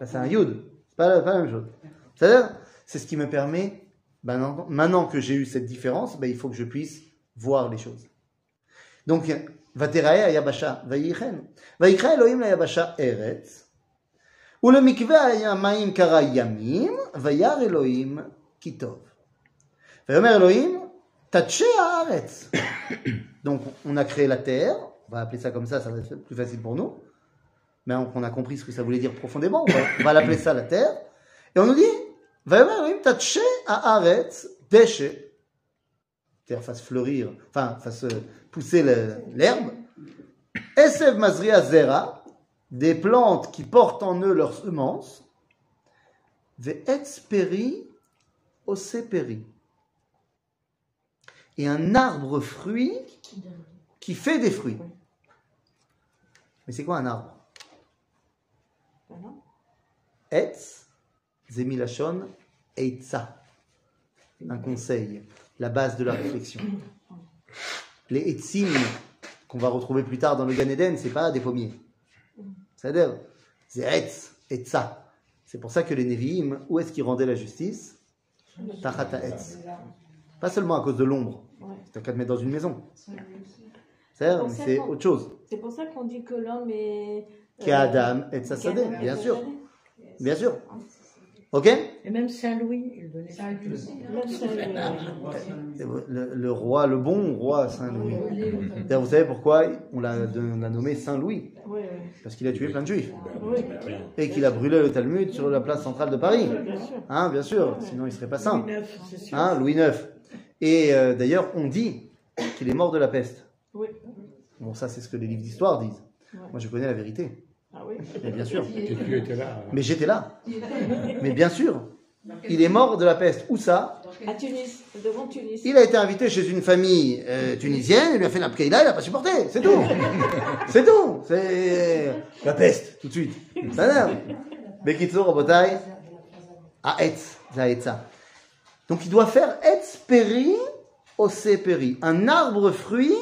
C'est un yud. C'est pas, pas la même chose. C'est-à-dire, c'est ce qui me permet. Maintenant, maintenant que j'ai eu cette différence, ben, il faut que je puisse voir les choses. Donc, Vaterae Ayabasha, Vayichen. Vayikra Elohim la Yabasha Eretz. Ou le mikve ayamaim kara yamim, Vayar Elohim kitov. Vayomer Elohim, Tache Haaretz. Donc, on a créé la terre. On va appeler ça comme ça, ça va être plus facile pour nous. Mais on a compris ce que ça voulait dire profondément. On va, on va l'appeler ça la terre. Et on nous dit, Tatshe haaretz déchet, c'est-à-dire fasse fleurir, enfin fasse pousser le, l'herbe. Esev mazria zera, des plantes qui portent en eux leurs semences. Ve etsperi oseperi, et un arbre fruit qui fait des fruits. Mais c'est quoi un arbre? Etz Zemilachon Eitza. Un conseil, la base de la réflexion. Les Eitzim, qu'on va retrouver plus tard dans le Gan Eden, ce n'est pas des pommiers. C'est-à-dire, c'est Eitz, Eitza. C'est pour ça que les Nevi'im, où est-ce qu'ils rendaient la justice? Tachata Eitz. Pas seulement à cause de l'ombre. C'est qu'à te mettre dans une maison. C'est-à-dire, mais c'est autre chose. C'est pour ça qu'on dit que l'homme est... Qu'Adam Eitza Sadeh, bien sûr. Bien sûr. Ok? Et même Saint-Louis, il donnait Saint-Louis. Saint-Louis. Le, le roi, le bon roi Saint-Louis. Vous savez pourquoi on l'a, on l'a nommé Saint-Louis? Parce qu'il a tué plein de juifs. Et qu'il a brûlé le Talmud sur la place centrale de Paris. Hein, bien sûr, sinon il ne serait pas saint. Hein, Louis neuf. Et euh, d'ailleurs, on dit qu'il est mort de la peste. Bon, ça, c'est ce que les livres d'histoire disent. Moi, je connais la vérité. Ah oui. Mais bien sûr. Mais j'étais là. Mais bien sûr. Il est mort de la peste. Où ça? À Tunis, devant Tunis. Il a été invité chez une famille euh, tunisienne, il lui a fait la pkeïla, il n'a pas supporté. C'est tout. C'est tout. C'est la peste, tout de suite. Ça nerve. Bekitso, Robotai, à Etz, Zaetza. Donc il doit faire Etz Peri, Osé Peri. Un arbre fruit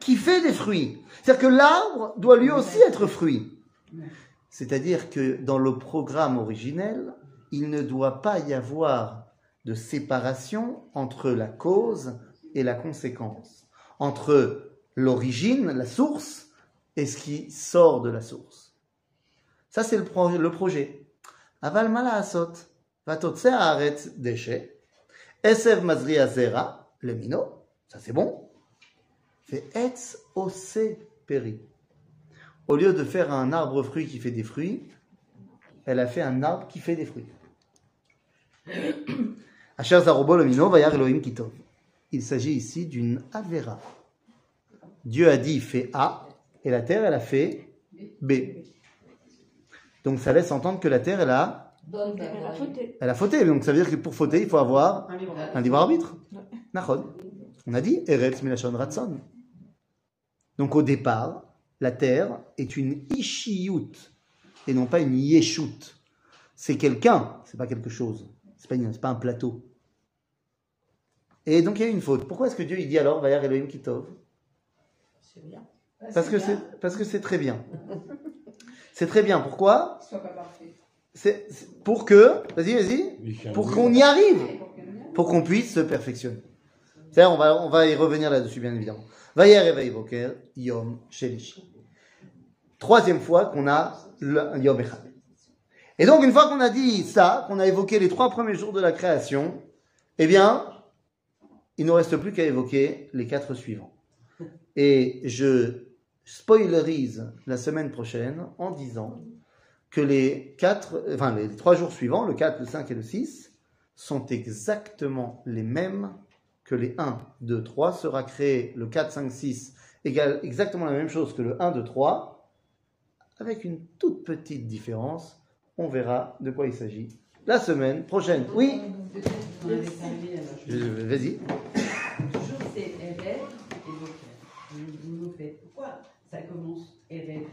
qui fait des fruits. C'est-à-dire que l'arbre doit lui aussi être fruit. C'est-à-dire que dans le programme originel, il ne doit pas y avoir de séparation entre la cause et la conséquence, entre l'origine, la source, et ce qui sort de la source. Ça, c'est le, pro- le projet. Aval malaasot, vatotse haaretz déchet, esev mazria zera, le mino, ça c'est bon, fait etz ose peri. Au lieu de faire un arbre fruit qui fait des fruits, elle a fait un arbre qui fait des fruits. Il s'agit ici d'une avera. Dieu a dit fait A et la terre elle a fait B. Donc ça laisse entendre que la terre elle a elle a fauté. Donc ça veut dire que pour fauter il faut avoir un libre arbitre. On a dit Eretz milashon ratzon. Donc au départ la terre est une ishiyut et non pas une yeshut. C'est quelqu'un, c'est pas quelque chose, c'est pas, une, c'est pas un plateau. Et donc il y a une faute. Pourquoi est-ce que Dieu il dit alors Vayar Elohim ki tov? C'est bien. Parce que c'est parce que c'est très bien. C'est très bien. Pourquoi? Qu'il soit pas parfait. C'est, c'est pour que, vas-y, vas-y, pour qu'on y arrive, pour qu'on puisse se perfectionner. C'est-à-dire, on va, on va y revenir là-dessus, bien évidemment. Vayer veivoker yom shelishi. Troisième fois qu'on a le yom echad. Et donc, une fois qu'on a dit ça, qu'on a évoqué les trois premiers jours de la création, eh bien, il ne nous reste plus qu'à évoquer les quatre suivants. Et je spoilerise la semaine prochaine en disant que les quatre, enfin les trois jours suivants, le quatre, le cinq et le six, sont exactement les mêmes que les un, deux, trois. Sera créé le quatre, cinq, six, égale exactement la même chose que le un, deux, trois, avec une toute petite différence. On verra de quoi il s'agit la semaine prochaine. Oui. Je, vas-y. Toujours c'est Erev et Boker. Pourquoi ça commence Erev?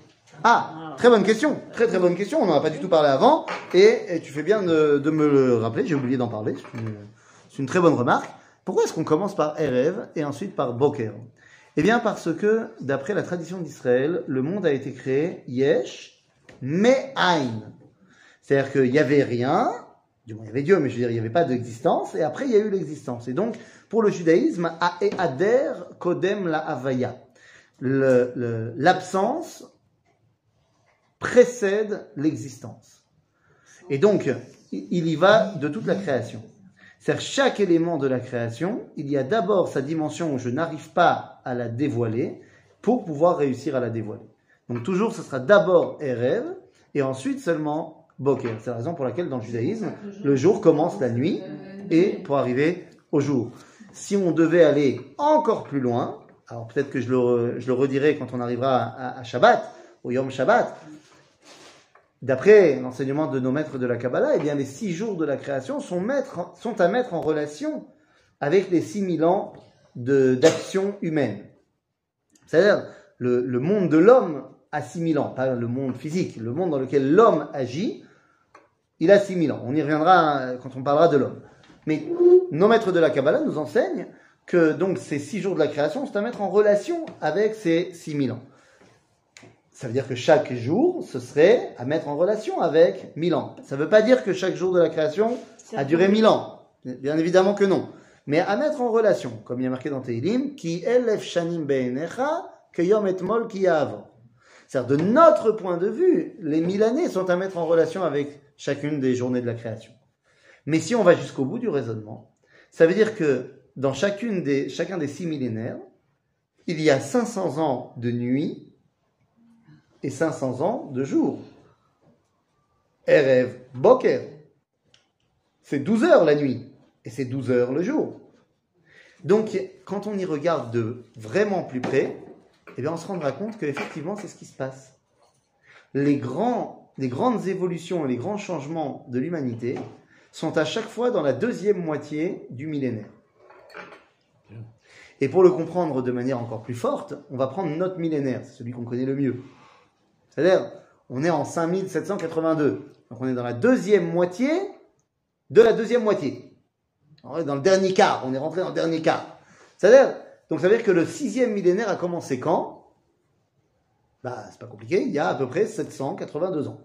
Ah, très bonne question, très très bonne question, on n'en a pas du tout parlé avant, et, et tu fais bien de, de me le rappeler, j'ai oublié d'en parler, c'est une, c'est une très bonne remarque. Pourquoi est-ce qu'on commence par Erev et ensuite par Boker? Eh bien parce que, d'après la tradition d'Israël, le monde a été créé Yesh, Me'ain. C'est-à-dire qu'il n'y avait rien, du moins il y avait Dieu, mais je veux dire, il n'y avait pas d'existence, et après il y a eu l'existence. Et donc, pour le judaïsme, Ha'Ader Kodem La'Havaya, l'absence précède l'existence. Et donc, il y va de toute la création. C'est-à-dire, chaque élément de la création, il y a d'abord sa dimension où je n'arrive pas à la dévoiler pour pouvoir réussir à la dévoiler. Donc toujours, ce sera d'abord Erev et ensuite seulement Boker. C'est la raison pour laquelle dans le judaïsme, le jour commence la nuit et pour arriver au jour. Si on devait aller encore plus loin, alors peut-être que je le, je le redirai quand on arrivera à, à Shabbat, au Yom Shabbat, d'après l'enseignement de nos maîtres de la Kabbalah, eh bien les six jours de la création sont, mettre, sont à mettre en relation avec les six mille ans de, d'action humaine. C'est-à-dire le, le monde de l'homme a six mille ans, pas le monde physique, le monde dans lequel l'homme agit, il a six mille ans. On y reviendra quand on parlera de l'homme. Mais nos maîtres de la Kabbalah nous enseignent que donc ces six jours de la création sont à mettre en relation avec ces six mille ans. Ça veut dire que chaque jour, ce serait à mettre en relation avec mille ans. Ça ne veut pas dire que chaque jour de la création a duré mille ans. Bien évidemment que non. Mais à mettre en relation, comme il y a marqué dans Tehilim, Ki elef shanim beinecha, ke yom etmol ki ya'avor. C'est-à-dire, de notre point de vue, les mille années sont à mettre en relation avec chacune des journées de la création. Mais si on va jusqu'au bout du raisonnement, ça veut dire que dans chacune des, chacun des six millénaires, il y a cinq cents ans de nuit et cinq cents ans de jour. Erev Boker. C'est douze heures la nuit. Et c'est douze heures le jour. Donc, quand on y regarde de vraiment plus près, eh bien, on se rendra compte qu'effectivement, c'est ce qui se passe. Les, grands, les grandes évolutions et les grands changements de l'humanité sont à chaque fois dans la deuxième moitié du millénaire. Et pour le comprendre de manière encore plus forte, on va prendre notre millénaire, c'est celui qu'on connaît le mieux. C'est-à-dire, on est en cinq mille sept cent quatre-vingt-deux. Donc, on est dans la deuxième moitié de la deuxième moitié. On est dans le dernier quart. On est rentré dans le dernier quart. C'est-à-dire, donc, ça veut dire que le sixième millénaire a commencé quand? Bah, c'est pas compliqué. Il y a à peu près sept cent quatre-vingt-deux ans.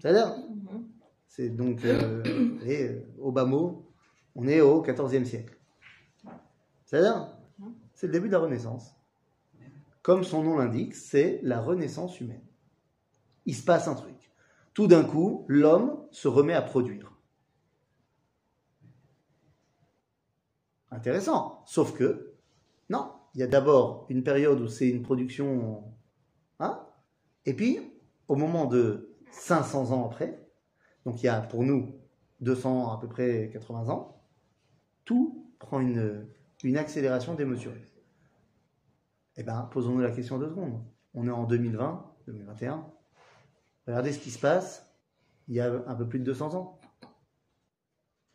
C'est-à-dire, c'est donc, euh, et, euh, au bas mot, on est au quatorzième siècle. C'est-à-dire, c'est le début de la Renaissance. Comme son nom l'indique, c'est la renaissance humaine. Il se passe un truc. Tout d'un coup, l'homme se remet à produire. Intéressant. Sauf que, non, il y a d'abord une période où c'est une production... Hein, et puis, au moment de cinq cents ans après, donc il y a pour nous deux cents, à peu près quatre-vingts ans, tout prend une, une accélération démesurée. Eh bien, posons-nous la question deux secondes. On est en deux mille vingt, deux mille vingt et un. Regardez ce qui se passe il y a un peu plus de deux cents ans.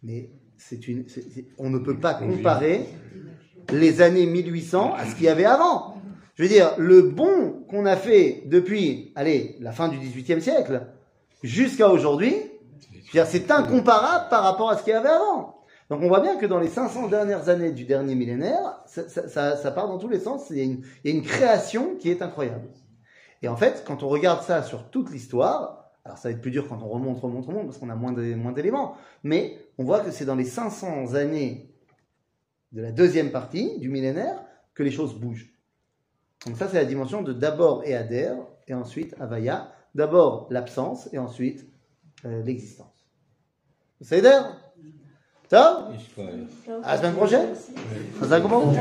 Mais c'est une, c'est, c'est, on ne peut pas comparer les années mille huit cents à ce qu'il y avait avant. Je veux dire, le bond qu'on a fait depuis, allez, la fin du dix-huitième siècle jusqu'à aujourd'hui, je veux dire, c'est incomparable par rapport à ce qu'il y avait avant. Donc on voit bien que dans les cinq cents dernières années du dernier millénaire, ça, ça, ça, ça part dans tous les sens, il y, a une, il y a une création qui est incroyable. Et en fait, quand on regarde ça sur toute l'histoire, alors ça va être plus dur quand on remonte, remonte, remonte, parce qu'on a moins de, moins d'éléments, mais on voit que c'est dans les cinq cents années de la deuxième partie du millénaire que les choses bougent. Donc ça, c'est la dimension de d'abord Éader, et ensuite Havaya, d'abord l'absence, et ensuite euh, l'existence. C'est Éader. Ça à la semaine prochaine. Ça commence.